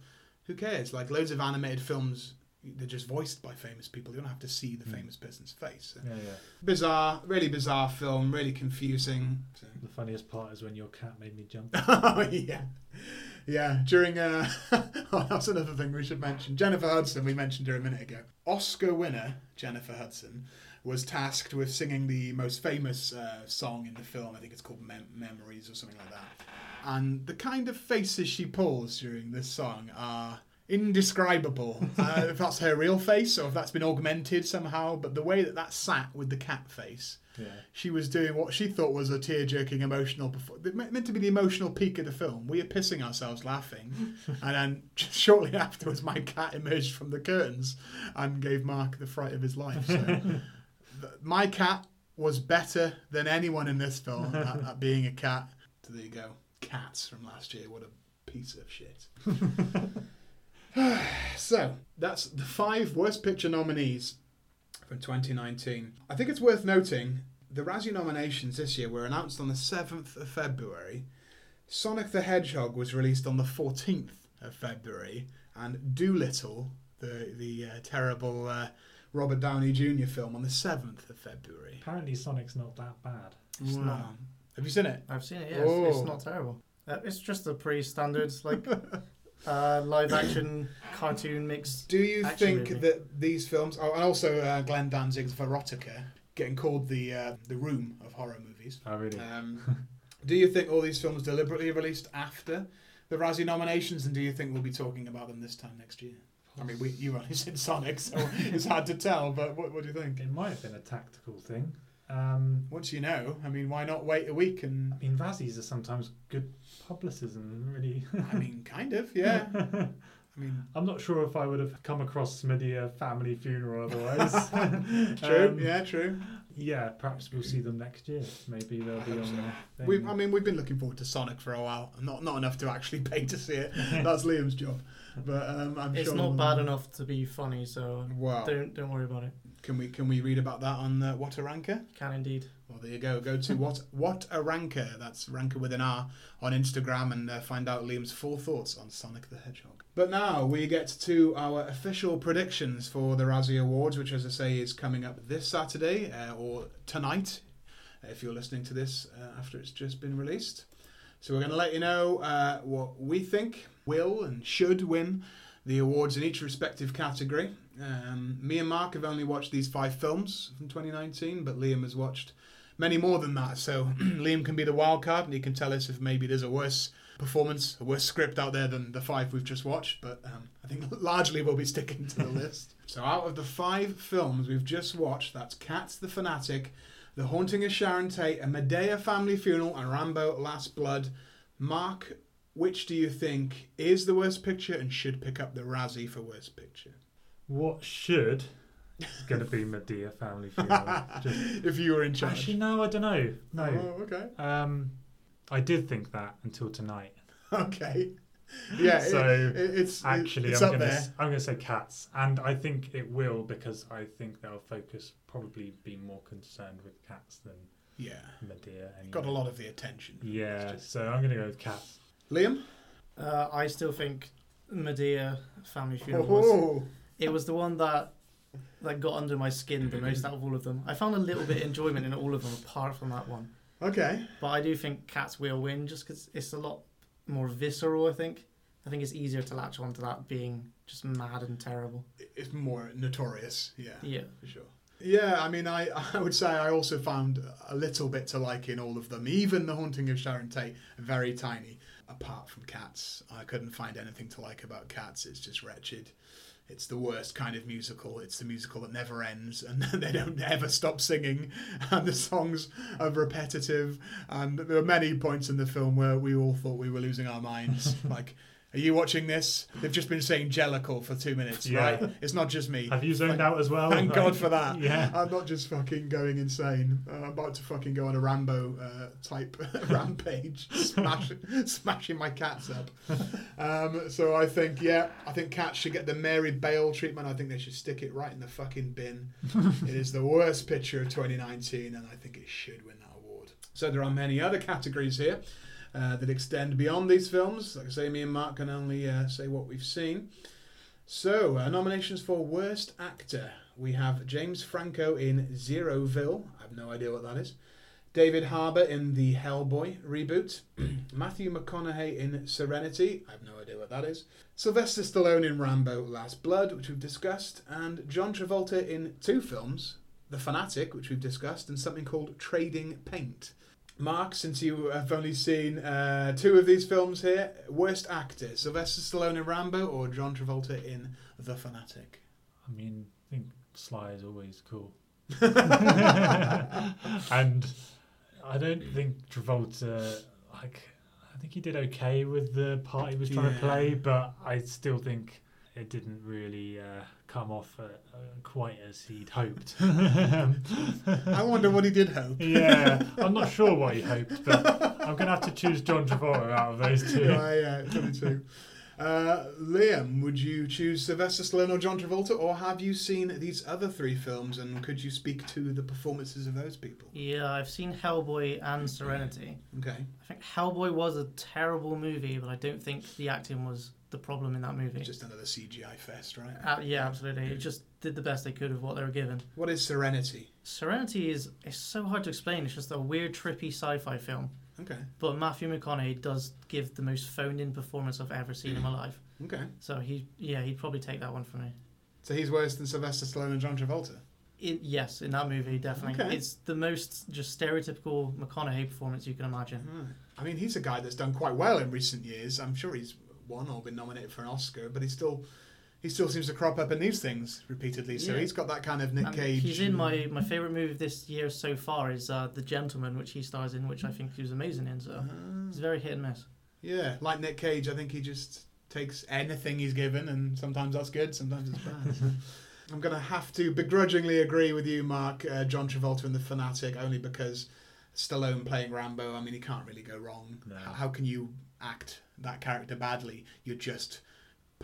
who cares? Like, loads of animated films... They're just voiced by famous people. You don't have to see the famous person's face. Yeah, yeah. Bizarre, really bizarre film, really confusing. So. The funniest part is when your cat made me jump. Oh, yeah. Yeah, during... Uh... oh, that's another thing we should mention. Jennifer Hudson, we mentioned her a minute ago. Oscar winner Jennifer Hudson was tasked with singing the most famous uh, song in the film. I think it's called Mem- Memories or something like that. And the kind of faces she pulls during this song are... indescribable. Uh, if that's her real face or if that's been augmented somehow, but the way that that sat with the cat face, yeah. she was doing what she thought was a tear-jerking emotional before it meant to be the emotional peak of the film. We are pissing ourselves laughing, and then shortly afterwards my cat emerged from the curtains and gave Mark the fright of his life. So my cat was better than anyone in this film at, at being a cat. So there you go. Cats from last year. What a piece of shit. So, that's the five Worst Picture nominees from twenty nineteen. I think it's worth noting the Razzie nominations this year were announced on the seventh of February. Sonic the Hedgehog was released on the fourteenth of February. And Doolittle, the, the uh, terrible uh, Robert Downey Junior film, on the seventh of February. Apparently Sonic's not that bad. It's wow. not. Have you seen it? I've seen it, yes. Oh. It's not terrible. Uh, it's just the pretty standards, like... Uh, live action cartoon mixed. Do you think movie. that these films, oh, and also uh, Glenn Danzig's Verotica, getting called the uh, the Room of horror movies? Oh, really? Um, do you think all these films deliberately released after the Razzie nominations, and do you think we'll be talking about them this time next year? I mean, we, you only said Sonic, so it's hard to tell. But what, what do you think? It might have been a tactical thing. Um, Once you know, I mean, why not wait a week? And I mean, Razzies are sometimes good publicism, really. I mean, kind of, yeah. I mean, I'm not sure if I would have come across Medea Family Funeral otherwise. True, um, yeah, true. Yeah, perhaps we'll see them next year. Maybe they'll I be on. So. We've, I mean, we've been looking forward to Sonic for a while. Not not enough to actually pay to see it. That's Liam's job. But um, I'm it's sure not bad enough to be funny, so wow. don't don't worry about it. Can we can we read about that on uh, What a Ranker? Can indeed. Well, there you go. Go to what what a ranker. That's ranker with an R on Instagram, and uh, find out Liam's full thoughts on Sonic the Hedgehog. But now we get to our official predictions for the Razzie Awards, which, as I say, is coming up this Saturday uh, or tonight, if you're listening to this uh, after it's just been released. So we're going to let you know uh, what we think will and should win the awards in each respective category. Um, me and Mark have only watched these five films from twenty nineteen, but Liam has watched many more than that. So Liam can be the wild card, and he can tell us if maybe there's a worse performance, a worse script out there than the five we've just watched. But um, I think largely we'll be sticking to the list. So out of the five films we've just watched, that's Cats, The Fanatic, The Haunting of Sharon Tate, A Madea Family Funeral, and Rambo Last Blood. Mark, which do you think is the worst picture and should pick up the Razzie for worst picture? What should is going to be Medea Family Funeral. Just, if you were in charge. Actually, no, I don't know. No. Oh, okay. Um, I did think that until tonight. Okay. Yeah, so it, it's actually it's I'm going to I'm going to say Cats, and I think it will, because I think they'll focus probably be more concerned with Cats than yeah Medea. Anyway. Got a lot of the attention. Yeah, just... so I'm going to go with Cats. Liam, uh, I still think Medea Family Funeral. Was, it was the one that that got under my skin the most out of all of them. I found a little bit of enjoyment in all of them apart from that one. Okay, but I do think Cats will win just because it's a lot more visceral. I think I think it's easier to latch onto that being just mad and terrible. It's more notorious. Yeah, yeah, for sure. Yeah, I mean, I, I would say I also found a little bit to like in all of them, even The Haunting of Sharon Tate, very tiny. Apart from Cats, I couldn't find anything to like about Cats. It's just wretched. It's the worst kind of musical. It's the musical that never ends, and they don't ever stop singing, and the songs are repetitive, and there were many points in the film where we all thought we were losing our minds. Like, are you watching this? They've just been saying Jellicle for two minutes, yeah. Right? It's not just me. Have you zoned like, out as well? Thank like, God for that. Yeah. I'm not just fucking going insane. I'm about to fucking go on a Rambo uh, type rampage, smash, smashing my cats up. Um, so I think, yeah, I think Cats should get the Mary Bale treatment. I think they should stick it right in the fucking bin. It is the worst picture of twenty nineteen, and I think it should win that award. So there are many other categories here. Uh, that extend beyond these films. Like I say, me and Mark can only uh, say what we've seen. So, uh, nominations for Worst Actor. We have James Franco in Zeroville. I have no idea what that is. David Harbour in the Hellboy reboot. Matthew McConaughey in Serenity. I have no idea what that is. Sylvester Stallone in Rambo Last Blood, which we've discussed. And John Travolta in two films, The Fanatic, which we've discussed, and something called Trading Paint. Mark, since you have only seen uh, two of these films here, worst actor, Sylvester Stallone in Rambo or John Travolta in The Fanatic? I mean, I think Sly is always cool. And I don't think Travolta, like, I think he did okay with the part he was trying yeah. to play, but I still think it didn't really uh, come off uh, uh, quite as he'd hoped. I wonder what he did hope. Yeah, I'm not sure what he hoped, but I'm going to have to choose John Travolta out of those two. Yeah, yeah, probably two. Uh, Liam, would you choose Sylvester Stallone or John Travolta, or have you seen these other three films, and could you speak to the performances of those people? Yeah, I've seen Hellboy and Serenity. Okay. I think Hellboy was a terrible movie, but I don't think the acting was the problem in that movie. It's just another C G I fest, right? Uh, yeah, absolutely. It just did the best they could with what they were given. What is Serenity? Serenity is it's so hard to explain. It's just a weird, trippy sci-fi film. Okay. But Matthew McConaughey does give the most phoned-in performance I've ever seen in my life. Okay. So he, yeah, he'd probably take that one for me. So he's worse than Sylvester Stallone and John Travolta. It, yes, in that movie, definitely. Okay. It's the most just stereotypical McConaughey performance you can imagine. Right. I mean, he's a guy that's done quite well in recent years. I'm sure he's won or been nominated for an Oscar, but he still he still seems to crop up in these things repeatedly, so yeah. He's got that kind of Nick and Cage. He's in my, my favourite movie of this year so far is uh, The Gentleman, which he stars in, which I think he was amazing in, so uh, it's very hit and miss. Yeah, like Nick Cage, I think he just takes anything he's given, and sometimes that's good, sometimes it's bad. I'm going to have to begrudgingly agree with you, Mark, uh, John Travolta in The Fanatic, only because Stallone playing Rambo, I mean, he can't really go wrong. No. How, how can you act that character badly? You're just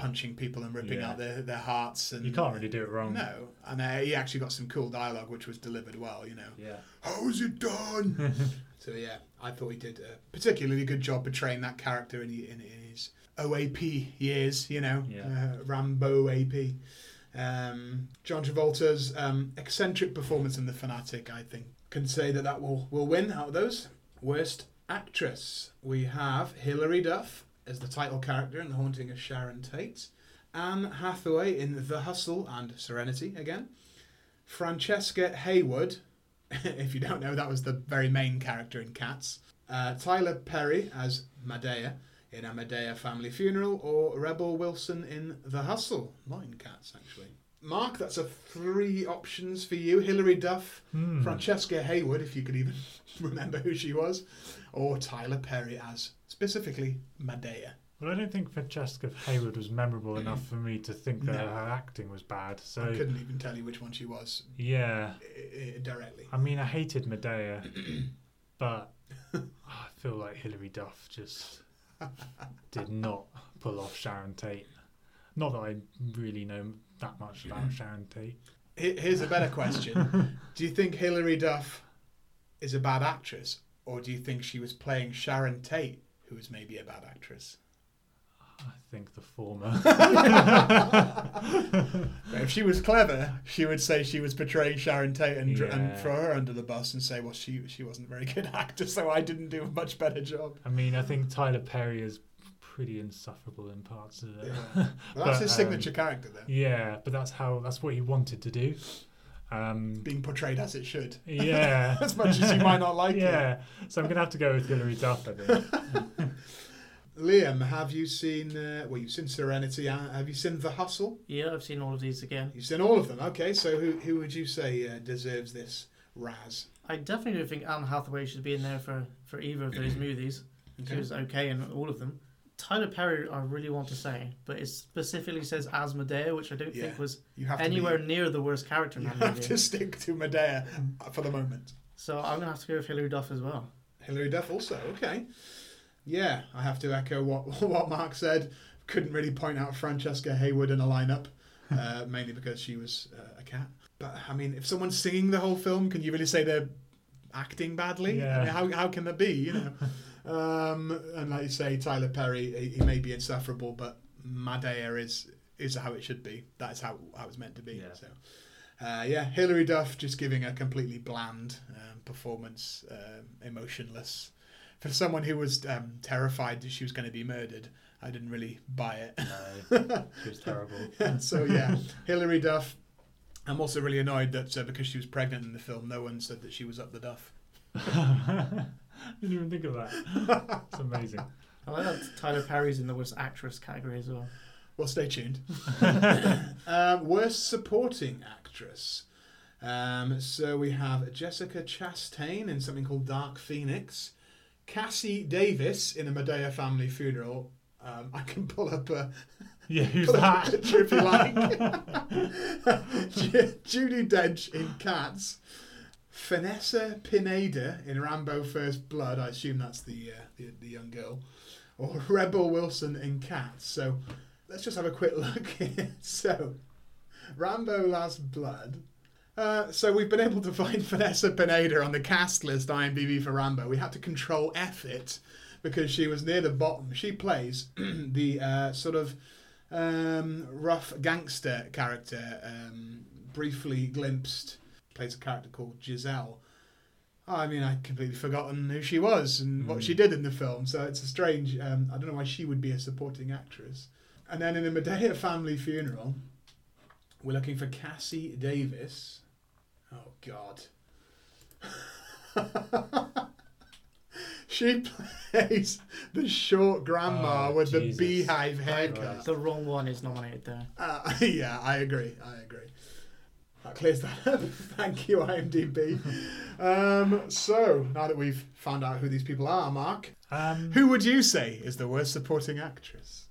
punching people and ripping yeah. out their, their hearts. And you can't really do it wrong. No. And uh, he actually got some cool dialogue, which was delivered well, you know. Yeah. How's it done? So, yeah, I thought he did a particularly good job portraying that character in, in his O A P years, you know. Yeah. Uh, Rambo O A P. Um, John Travolta's um, eccentric performance in The Fanatic, I think, can say that that will, will win out of those. Worst actress. We have Hilary Duff as the title character in The Haunting of Sharon Tate. Anne Hathaway in The Hustle and Serenity again. Francesca Hayward, if you don't know, that was the very main character in Cats. Uh, Tyler Perry as Medea in A Madea Family Funeral, or Rebel Wilson in The Hustle. Not in Cats, actually. Mark, that's a three options for you. Hilary Duff, hmm. Francesca Hayward, if you could even remember who she was, or Tyler Perry as, specifically, Medea. Well, I don't think Francesca Hayward was memorable mm-hmm. enough for me to think that no. her acting was bad. So I couldn't even tell you which one she was. Yeah. I- I- directly. I mean, I hated Medea, but I feel like Hilary Duff just did not pull off Sharon Tate. Not that I really know that much about Sharon Tate. Here's a better question. Do you think Hilary Duff is a bad actress, or do you think she was playing Sharon Tate, who was maybe a bad actress? I think the former. If she was clever, she would say she was portraying Sharon Tate and, yeah. and throw her under the bus and say, well, she she wasn't a very good actor, so I didn't do a much better job. I mean, I think Tyler Perry is pretty insufferable in parts of it. Yeah. Well, but that's his um, signature character, though. Yeah, but that's how that's what he wanted to do. Um, Being portrayed as it should. Yeah. As much as you might not like yeah. it. Yeah. So I'm going to have to go with Hilary Duff, I think. Liam, have you seen, uh, well, you've seen Serenity, have you seen The Hustle? Yeah, I've seen all of these again. You've seen all of them, okay. So who who would you say uh, deserves this Raz? I definitely don't think Anne Hathaway should be in there for, for either of those movies. Okay. She was okay in all of them. Tyler Perry, I really want to say, but it specifically says as Medea, which I don't yeah. think was anywhere be, near the worst character in that movie. You have to stick to Medea for the moment. So I'm going to have to go with Hilary Duff as well. Hilary Duff also, okay. Yeah, I have to echo what what Mark said. Couldn't really point out Francesca Hayward in a lineup, uh, mainly because she was uh, a cat. But, I mean, if someone's singing the whole film, can you really say they're acting badly? Yeah. I mean, how, how can that be, you know? Um, and like you say, Tyler Perry, he, he may be insufferable, but Medea is is how it should be. That is how, how it's meant to be. Yeah. So, uh, yeah, Hilary Duff just giving a completely bland um, performance, um, emotionless. For someone who was um, terrified that she was going to be murdered, I didn't really buy it. No, she was terrible. So yeah, Hilary Duff. I'm also really annoyed that uh, because she was pregnant in the film, no one said that she was up the duff. Didn't even think of that. It's amazing. I like that Tyler Perry's in the worst actress category as well. Well, stay tuned. um, worst supporting actress. Um, so we have Jessica Chastain in something called Dark Phoenix. Cassie Davis in A Madea Family Funeral. Um, I can pull up a yeah, who's that? A picture if you like. Judi Dench in Cats. Vanessa Pineda in Rambo First Blood. I assume that's the, uh, the the young girl, or Rebel Wilson in Cats. So let's just have a quick look here. So Rambo Last Blood. Uh, so we've been able to find Vanessa Pineda on the cast list IMDb for Rambo. We had to control F it because she was near the bottom. She plays the uh, sort of um, rough gangster character, um, briefly glimpsed. Plays a character called Giselle. I mean, I'd completely forgotten who she was and what mm. she did in the film, so it's a strange... Um, I don't know why she would be a supporting actress. And then in A Madea Family Funeral, we're looking for Cassie Davis. Oh, God. She plays the short grandma oh, with Jesus. the beehive haircut. The wrong one is nominated there. Uh, yeah, I agree, I agree. That clears that up. Thank you, IMDb. um, so, now that we've found out who these people are, Mark, um, who would you say is the worst supporting actress?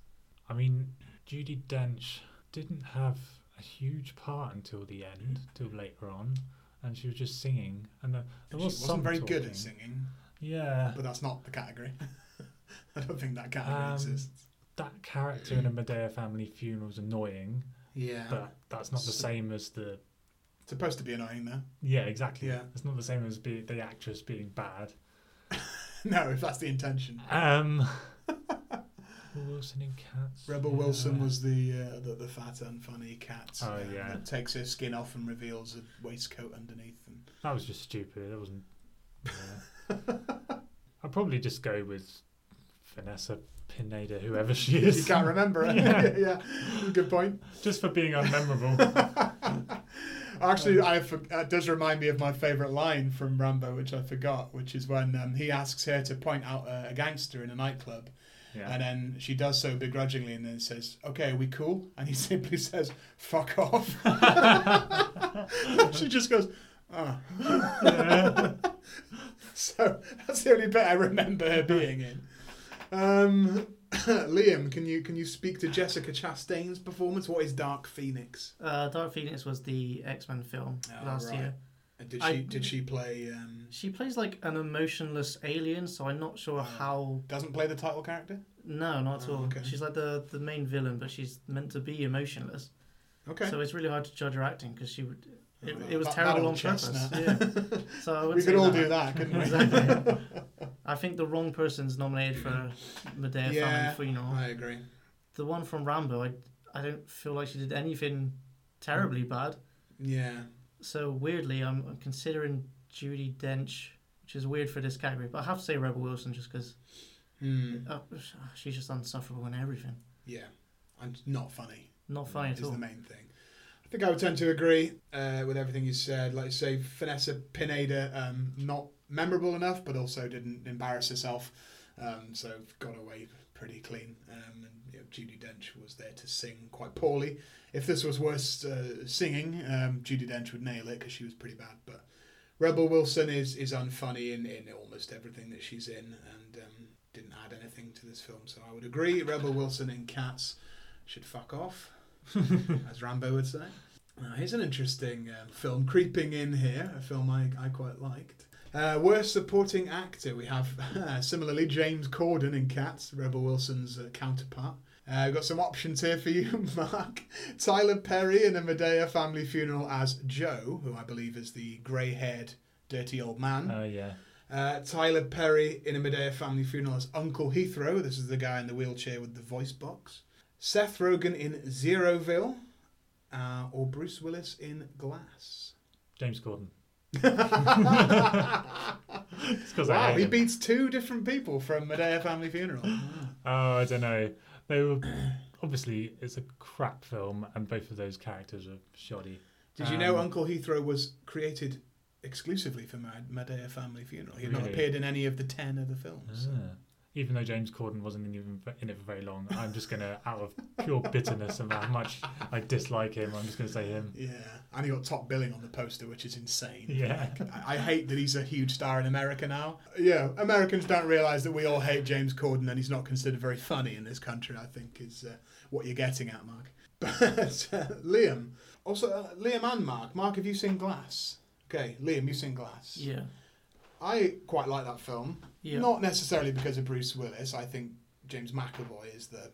I mean, Judi Dench didn't have a huge part until the end, till later on, and she was just singing. And there, there was she wasn't some very talking. good at singing. Yeah. But that's not the category. I don't think that category um, exists. that character in A Madea Family Funeral is annoying. Yeah. But that's not the same as the... It's supposed to be annoying, though. Yeah, exactly. Yeah. It's not the same as be, the actress being bad. No, if that's the intention. Um... Wilson in Cats. Rebel yeah. Wilson was the, uh, the the fat and funny cat. Oh uh, yeah, that takes her skin off and reveals a waistcoat underneath. And... That was just stupid. That wasn't. Yeah. I'd probably just go with Vanessa Pineda, whoever she is. You can't remember her. Yeah. Yeah, good point. Just for being unmemorable. Actually, I for, uh, does remind me of my favourite line from Rambo, which I forgot, which is when um, he asks her to point out uh, a gangster in a nightclub. Yeah. And then she does so begrudgingly and then says, okay, are we cool? And he simply says, fuck off. She just goes, oh. Yeah. So that's the only bit I remember her being in. Um, Liam, can you can you speak to Jessica Chastain's performance? What is Dark Phoenix? Uh, Dark Phoenix was the X-Men film oh, last right. year. Did she I, did she play? Um... She plays like an emotionless alien, so I'm not sure uh, how. Doesn't play the title character? No, not at oh, all. Okay. She's like the, the main villain, but she's meant to be emotionless. Okay. So it's really hard to judge her acting because she would. It, it was that, terrible on purpose. Yeah. So I we could all that. do that, couldn't we? Exactly. I think the wrong person's nominated for Medea yeah, Family Funeral. I agree. The one from Rambo, I I don't feel like she did anything terribly bad. Yeah. So weirdly, I'm, I'm considering Judi Dench, which is weird for this category. But I have to say Rebel Wilson just because mm. uh, she's just unsufferable in everything. Yeah, and not funny. Not funny at all. Is the main thing. I think I would tend to agree uh, with everything you said. Like you say, Vanessa Pineda, um, not memorable enough, but also didn't embarrass herself. Um, so got away pretty clean. Um, and you know, Judi Dench was there to sing quite poorly. If this was worse uh, singing, um, Judi Dench would nail it because she was pretty bad. But Rebel Wilson is is unfunny in, in almost everything that she's in and um, didn't add anything to this film. So I would agree, Rebel Wilson in Cats should fuck off, as Rambo would say. Now, here's an interesting um, film creeping in here, a film I, I quite liked. Uh, worst supporting actor, we have uh, similarly James Corden in Cats, Rebel Wilson's uh, counterpart. Uh, we've got some options here for you, Mark. Tyler Perry in A Madea Family Funeral as Joe, who I believe is the grey-haired, dirty old man. Oh, yeah. Uh, Tyler Perry in A Madea Family Funeral as Uncle Heathrow. This is the guy in the wheelchair with the voice box. Seth Rogen in Zeroville. Uh, or Bruce Willis in Glass. James Corden. Wow, he beats two different people from Madea Family Funeral. Oh, I don't know. They were obviously it's a crap film, and both of those characters are shoddy. Did um, you know Uncle Heathrow was created exclusively for Madea Family Funeral? He had really? not appeared in any of the ten other films. Ah. So. Even though James Corden wasn't even in it for very long, I'm just going to, out of pure bitterness and how much I dislike him, I'm just going to say him. Yeah, and he got top billing on the poster, which is insane. Yeah. Like, I hate that he's a huge star in America now. Yeah, Americans don't realise that we all hate James Corden and he's not considered very funny in this country, I think, is uh, what you're getting at, Mark. But uh, Liam, also, uh, Liam and Mark. Mark, have you seen Glass? Okay, Liam, you've seen Glass. Yeah. I quite like that film. Yeah. Not necessarily because of Bruce Willis. I think James McAvoy is the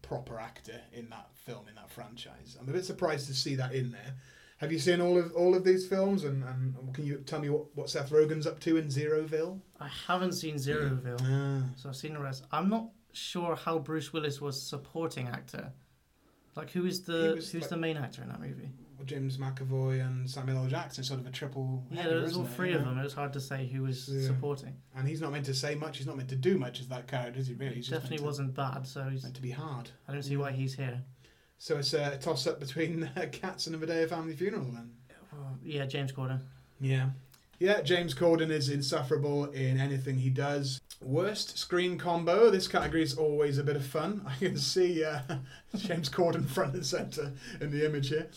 proper actor in that film, in that franchise. I'm a bit surprised to see that in there. Have you seen all of all of these films? And, and can you tell me what, what Seth Rogen's up to in Zeroville? I haven't seen Zeroville, yeah. so I've seen the rest. I'm not sure how Bruce Willis was supporting actor. Like, who is the who's like, the main actor in that movie? James McAvoy and Samuel L. Jackson, sort of a triple header, yeah, there was all three it? of them. It was hard to say who was yeah. supporting. And he's not meant to say much. He's not meant to do much as that character, is he? Really, he he's definitely just wasn't to, bad. So he's meant to be hard. I don't see why he's here. So it's a toss-up between uh, Cats and A Madea Family Funeral, then. Well, yeah, James Corden. Yeah, yeah. James Corden is insufferable in anything he does. Worst screen combo. This category is always a bit of fun. I can see uh, James Corden front and centre in the image here.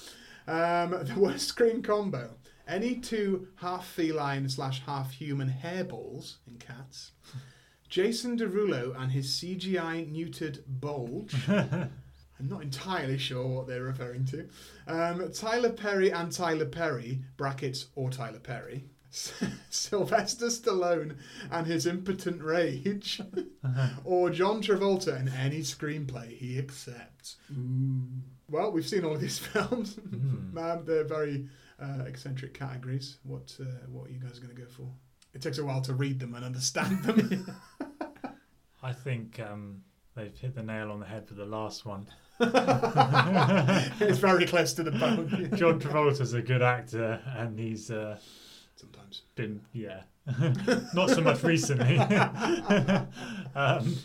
Um, the worst screen combo. Any two half-feline slash half-human hairballs in Cats. Jason Derulo and his C G I-neutered bulge. I'm not entirely sure what they're referring to. Um, Tyler Perry and Tyler Perry, brackets or Tyler Perry. Sylvester Stallone and his impotent rage, uh-huh. or John Travolta in any screenplay he accepts. Ooh. Well, we've seen all these films. Mm. um, they're very uh, eccentric categories. What uh, what are you guys going to go for? It takes a while to read them and understand them. I think um, they've hit the nail on the head for the last one. It's very close to the bone. John Travolta's a good actor, and he's uh, sometimes been yeah, not so much recently. um,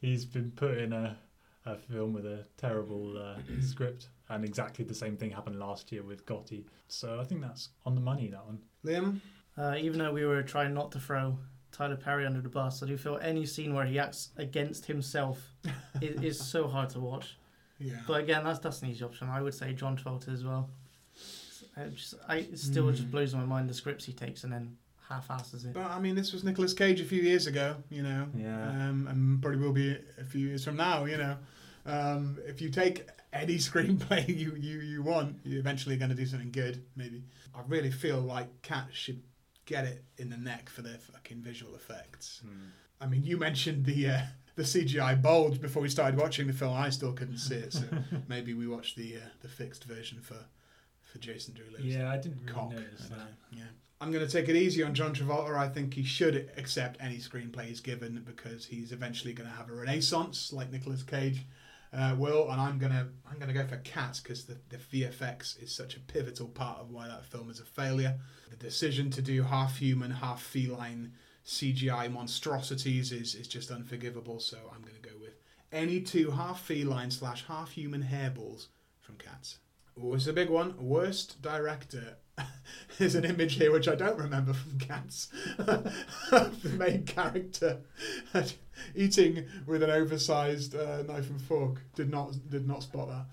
he's been put in a, a film with a terrible uh, script, and exactly the same thing happened last year with Gotti. So I think that's on the money, that one. Liam, uh, even though we were trying not to throw Tyler Perry under the bus, I do feel any scene where he acts against himself is, is so hard to watch. Yeah. But again, that's that's an easy option. I would say John Travolta as well. It, just, I, it still mm. just blows my mind the scripts he takes and then half-asses it. But I mean, this was Nicolas Cage a few years ago, you know. Yeah. Um, and probably will be a few years from now, you know. Um, if you take any screenplay you, you, you want, you're eventually going to do something good, maybe. I really feel like Cats should get it in the neck for their fucking visual effects. Mm. I mean, you mentioned the... Uh, The C G I bulge before we started watching the film. I still couldn't see it, so maybe we watched the uh, the fixed version for, for Jason Derulo. Yeah, I didn't really cock. notice that. Yeah, I'm going to take it easy on John Travolta. I think he should accept any screenplay he's given because he's eventually going to have a renaissance like Nicolas Cage uh, will. And I'm gonna I'm gonna go for Cats because the, the V F X is such a pivotal part of why that film is a failure. The decision to do half human, half feline C G I monstrosities is, is just unforgivable, so I'm going to go with any two half feline slash half human hairballs from Cats. Oh, it's a big one. Worst director. There's an image here which I don't remember from Cats. The main character eating with an oversized uh, knife and fork. Did not did not spot that.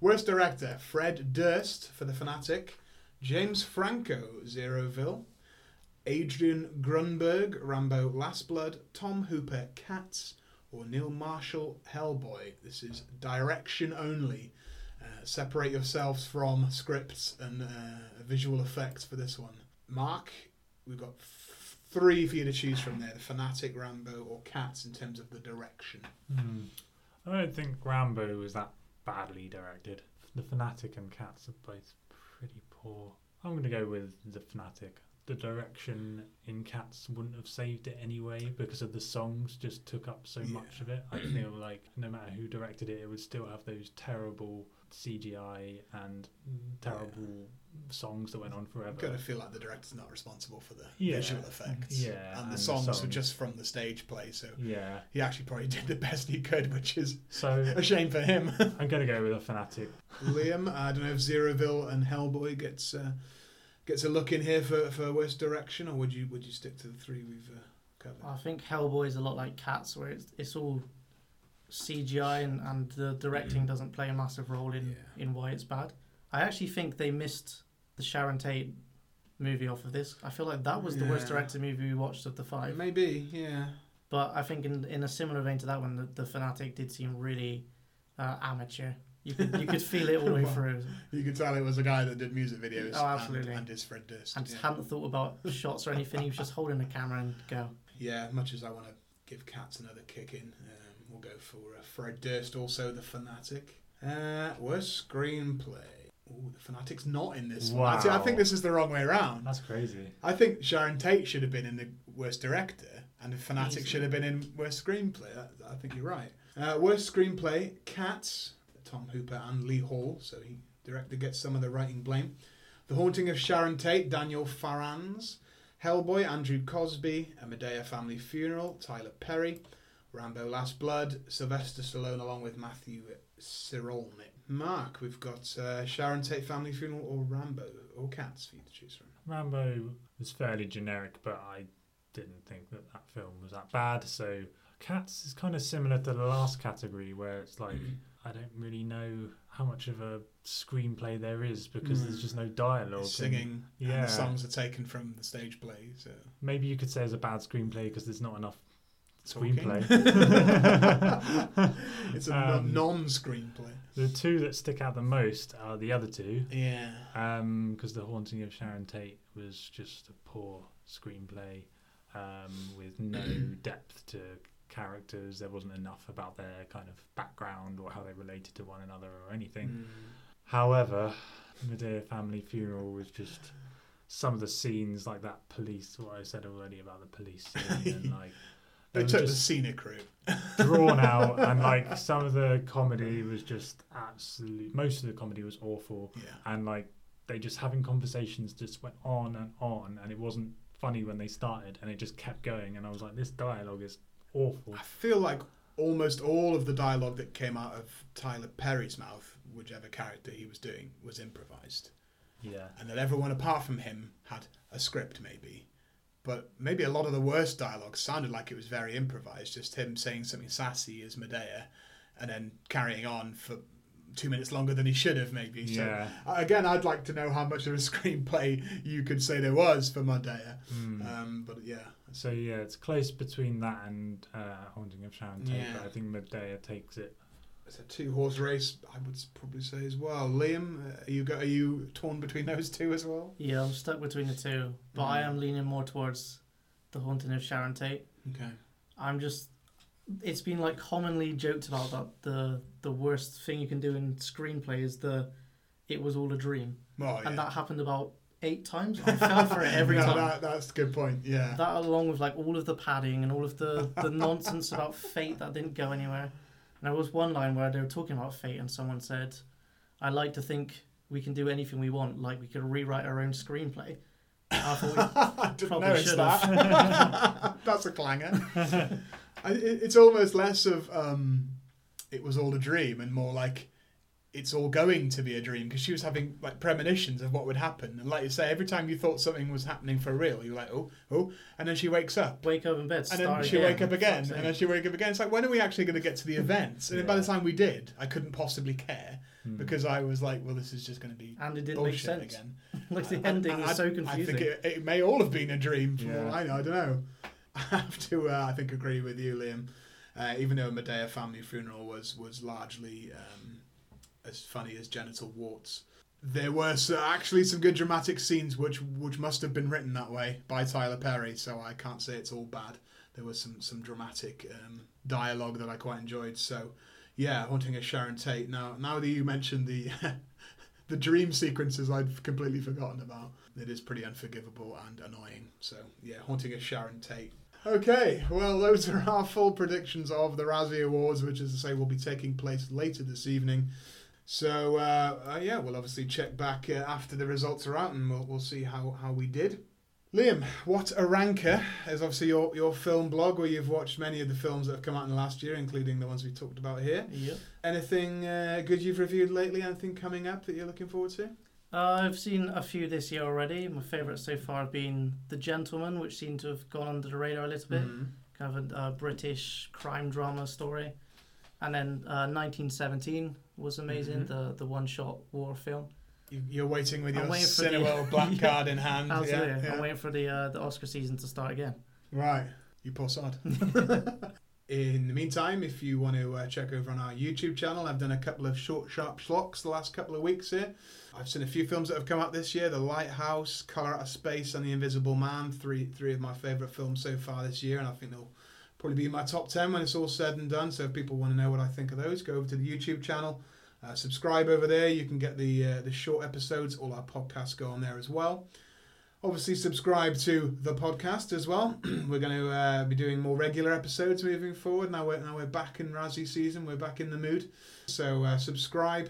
Worst director, Fred Durst for The Fanatic, James Franco, Zeroville, Adrian Grunberg, Rambo Last Blood, Tom Hooper, Cats, or Neil Marshall, Hellboy. This is direction only. Uh, separate yourselves from scripts and uh, visual effects for this one. Mark, we've got f- three for you to choose from there. The Fanatic, Rambo, or Cats in terms of the direction. Mm. I don't think Rambo was that badly directed. The Fanatic and Cats are both pretty poor. I'm going to go with The Fanatic. The direction in Cats wouldn't have saved it anyway because of the songs just took up so yeah. much of it. I feel like no matter who directed it, it would still have those terrible C G I and terrible yeah. songs that went on forever. I kind of feel like the director's not responsible for the yeah. visual effects. Yeah. And the and songs, songs were just from the stage play, so yeah. he actually probably did the best he could, which is so a shame for him. I'm going to go with A Fanatic. Liam, I don't know if Zeroville and Hellboy gets... Uh, Gets a look in here for, for worst direction, or would you would you stick to the three we've uh, covered? I think Hellboy is a lot like Cats, where it's it's all C G I and, and the directing doesn't play a massive role in, yeah. in why it's bad. I actually think they missed the Sharon Tate movie off of this. I feel like that was the yeah. worst directed movie we watched of the five. Maybe, yeah. But I think in in a similar vein to that one, the, the Fanatic did seem really uh, amateur. You could, you could feel it all the way well, through. You could tell it was a guy that did music videos. Oh, absolutely. And, and his Fred Durst. And yeah. just hadn't thought about shots or anything. He was just holding the camera and go. Yeah, much as I want to give Cats another kick in, um, we'll go for uh, Fred Durst, also The Fanatic. Uh, worst screenplay. Oh, The Fanatic's not in this wow. one. I think this is the wrong way around. That's crazy. I think Sharon Tate should have been in the worst director, and The Fanatic Easy. should have been in worst screenplay. I, I think you're right. Uh, worst screenplay, Cats... Tom Hooper and Lee Hall, so he director gets some of the writing blame. The Haunting of Sharon Tate, Daniel Farrands. Hellboy, Andrew Cosby. A Madea Family Funeral, Tyler Perry. Rambo Last Blood, Sylvester Stallone along with Matthew Cirolnik. Mark, we've got uh, Sharon Tate Family Funeral or Rambo or Cats for you to choose from. Rambo was fairly generic, but I didn't think that that film was that bad, so Cats is kind of similar to the last category where it's like... I don't really know how much of a screenplay there is because mm. there's just no dialogue. Singing, and, yeah. and the songs are taken from the stage play. So maybe you could say it's a bad screenplay because there's not enough Screenplay. It's a um, non-screenplay. The two that stick out the most are the other two. Yeah. Um, because The Haunting of Sharon Tate was just a poor screenplay, um, with no depth to characters. There wasn't enough about their kind of background or how they related to one another or anything. Mm. However, Medea Family Funeral was just some of the scenes, like that police, what I said already about the police scene, and like they took the scenic route, drawn out, and like some of the comedy was just absolute. Most of the comedy was awful, yeah. And like they just having conversations just went on and on, and it wasn't funny when they started, and it just kept going. And I was like, this dialogue is awful. I feel like almost all of the dialogue that came out of Tyler Perry's mouth, whichever character he was doing, was improvised. Yeah, and that everyone apart from him had a script, maybe. But maybe a lot of the worst dialogue sounded like it was very improvised, just him saying something sassy as Medea and then carrying on for two minutes longer than he should have, maybe. Yeah. So, again, I'd like to know how much of a screenplay you could say there was for Medea. Mm. Um, but yeah. So, yeah, it's close between that and uh, Haunting of Sharon Tate, yeah. But I think Medea takes it. It's a two-horse race, I would probably say as well. Liam, are you go, are you torn between those two as well? Yeah, I'm stuck between the two, but mm. I am leaning more towards The Haunting of Sharon Tate. Okay. I'm just... It's been like commonly joked about that the the worst thing you can do in screenplay is the it was all a dream. Oh, yeah. And that happened about eight times. I fell for it every no, time. That, that's a good point, yeah. That along with like all of the padding and all of the, the nonsense about fate that didn't go anywhere. And there was one line where they were talking about fate and someone said, I like to think we can do anything we want, like we could rewrite our own screenplay. I thought we probably should have. That's a clanger. It's almost less of um, it was all a dream and more like it's all going to be a dream, because she was having like premonitions of what would happen. And like you say, every time you thought something was happening for real, you were like, oh, oh. And then she wakes up. Wake up in bed. And then she again, wake up again. And then she wake up again. It's like, when are we actually going to get to the events? And yeah. By the time we did, I couldn't possibly care hmm. because I was like, well, this is just going to be and it didn't make sense again. Like the and, ending and is I, so confusing. I think it, it may all have been a dream. From yeah. all I know. I don't know. I have to, uh, I think, agree with you, Liam. Uh, even though Medea Family Funeral was, was largely... Um, as funny as genital warts. There were actually some good dramatic scenes which which must have been written that way by Tyler Perry, so I can't say it's all bad. There was some, some dramatic um, dialogue that I quite enjoyed. So, yeah, Haunting of Sharon Tate. Now now that you mentioned the the dream sequences I'd completely forgotten about, it is pretty unforgivable and annoying. So, yeah, Haunting of Sharon Tate. Okay, well, those are our full predictions of the Razzie Awards, which, as I say, will be taking place later this evening. So, uh, uh, yeah, we'll obviously check back uh, after the results are out and we'll we'll see how, how we did. Liam, What a Ranker is obviously your, your film blog where you've watched many of the films that have come out in the last year, including the ones we talked about here. Yep. Anything uh, good you've reviewed lately? Anything coming up that you're looking forward to? Uh, I've seen a few this year already. My favourite so far have been The Gentleman, which seemed to have gone under the radar a little bit. Mm-hmm. Kind of a uh, British crime drama story. And then uh, nineteen seventeen was amazing, mm-hmm. the the one-shot war film. You, you're waiting with I'm your waiting Cineworld the, black yeah, card in hand. Absolutely. Yeah, yeah. I'm waiting for the uh, the Oscar season to start again. Right. You poor sod. In the meantime, if you want to uh, check over on our YouTube channel, I've done a couple of short, sharp schlocks the last couple of weeks here. I've seen a few films that have come out this year, The Lighthouse, Colour Out of Space, and The Invisible Man, three three of my favourite films so far this year, and I think they'll probably be in my top ten when it's all said and done. So if people want to know what I think of those, go over to the YouTube channel, uh, subscribe over there. You can get the uh, the short episodes. All our podcasts go on there as well. Obviously, subscribe to the podcast as well. We're going to uh, be doing more regular episodes moving forward. Now we're now we're back in Razzie season. We're back in the mood. So uh, subscribe.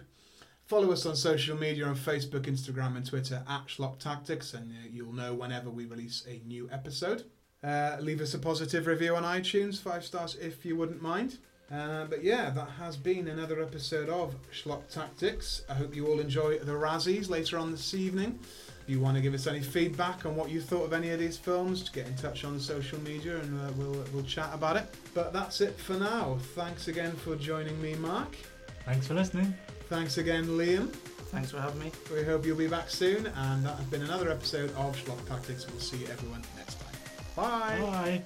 Follow us on social media on Facebook, Instagram, and Twitter at Schlock Tactics, and uh, you'll know whenever we release a new episode. Uh, leave us a positive review on iTunes, five stars if you wouldn't mind. Uh, but yeah, that has been another episode of Schlock Tactics. I hope you all enjoy the Razzies later on this evening. If you want to give us any feedback on what you thought of any of these films, get in touch on social media and uh, we'll we'll chat about it. But that's it for now. Thanks again for joining me, Mark. Thanks for listening. Thanks again, Liam. Thanks for having me. We hope you'll be back soon. And that has been another episode of Schlock Tactics. We'll see everyone next time. Bye. Bye.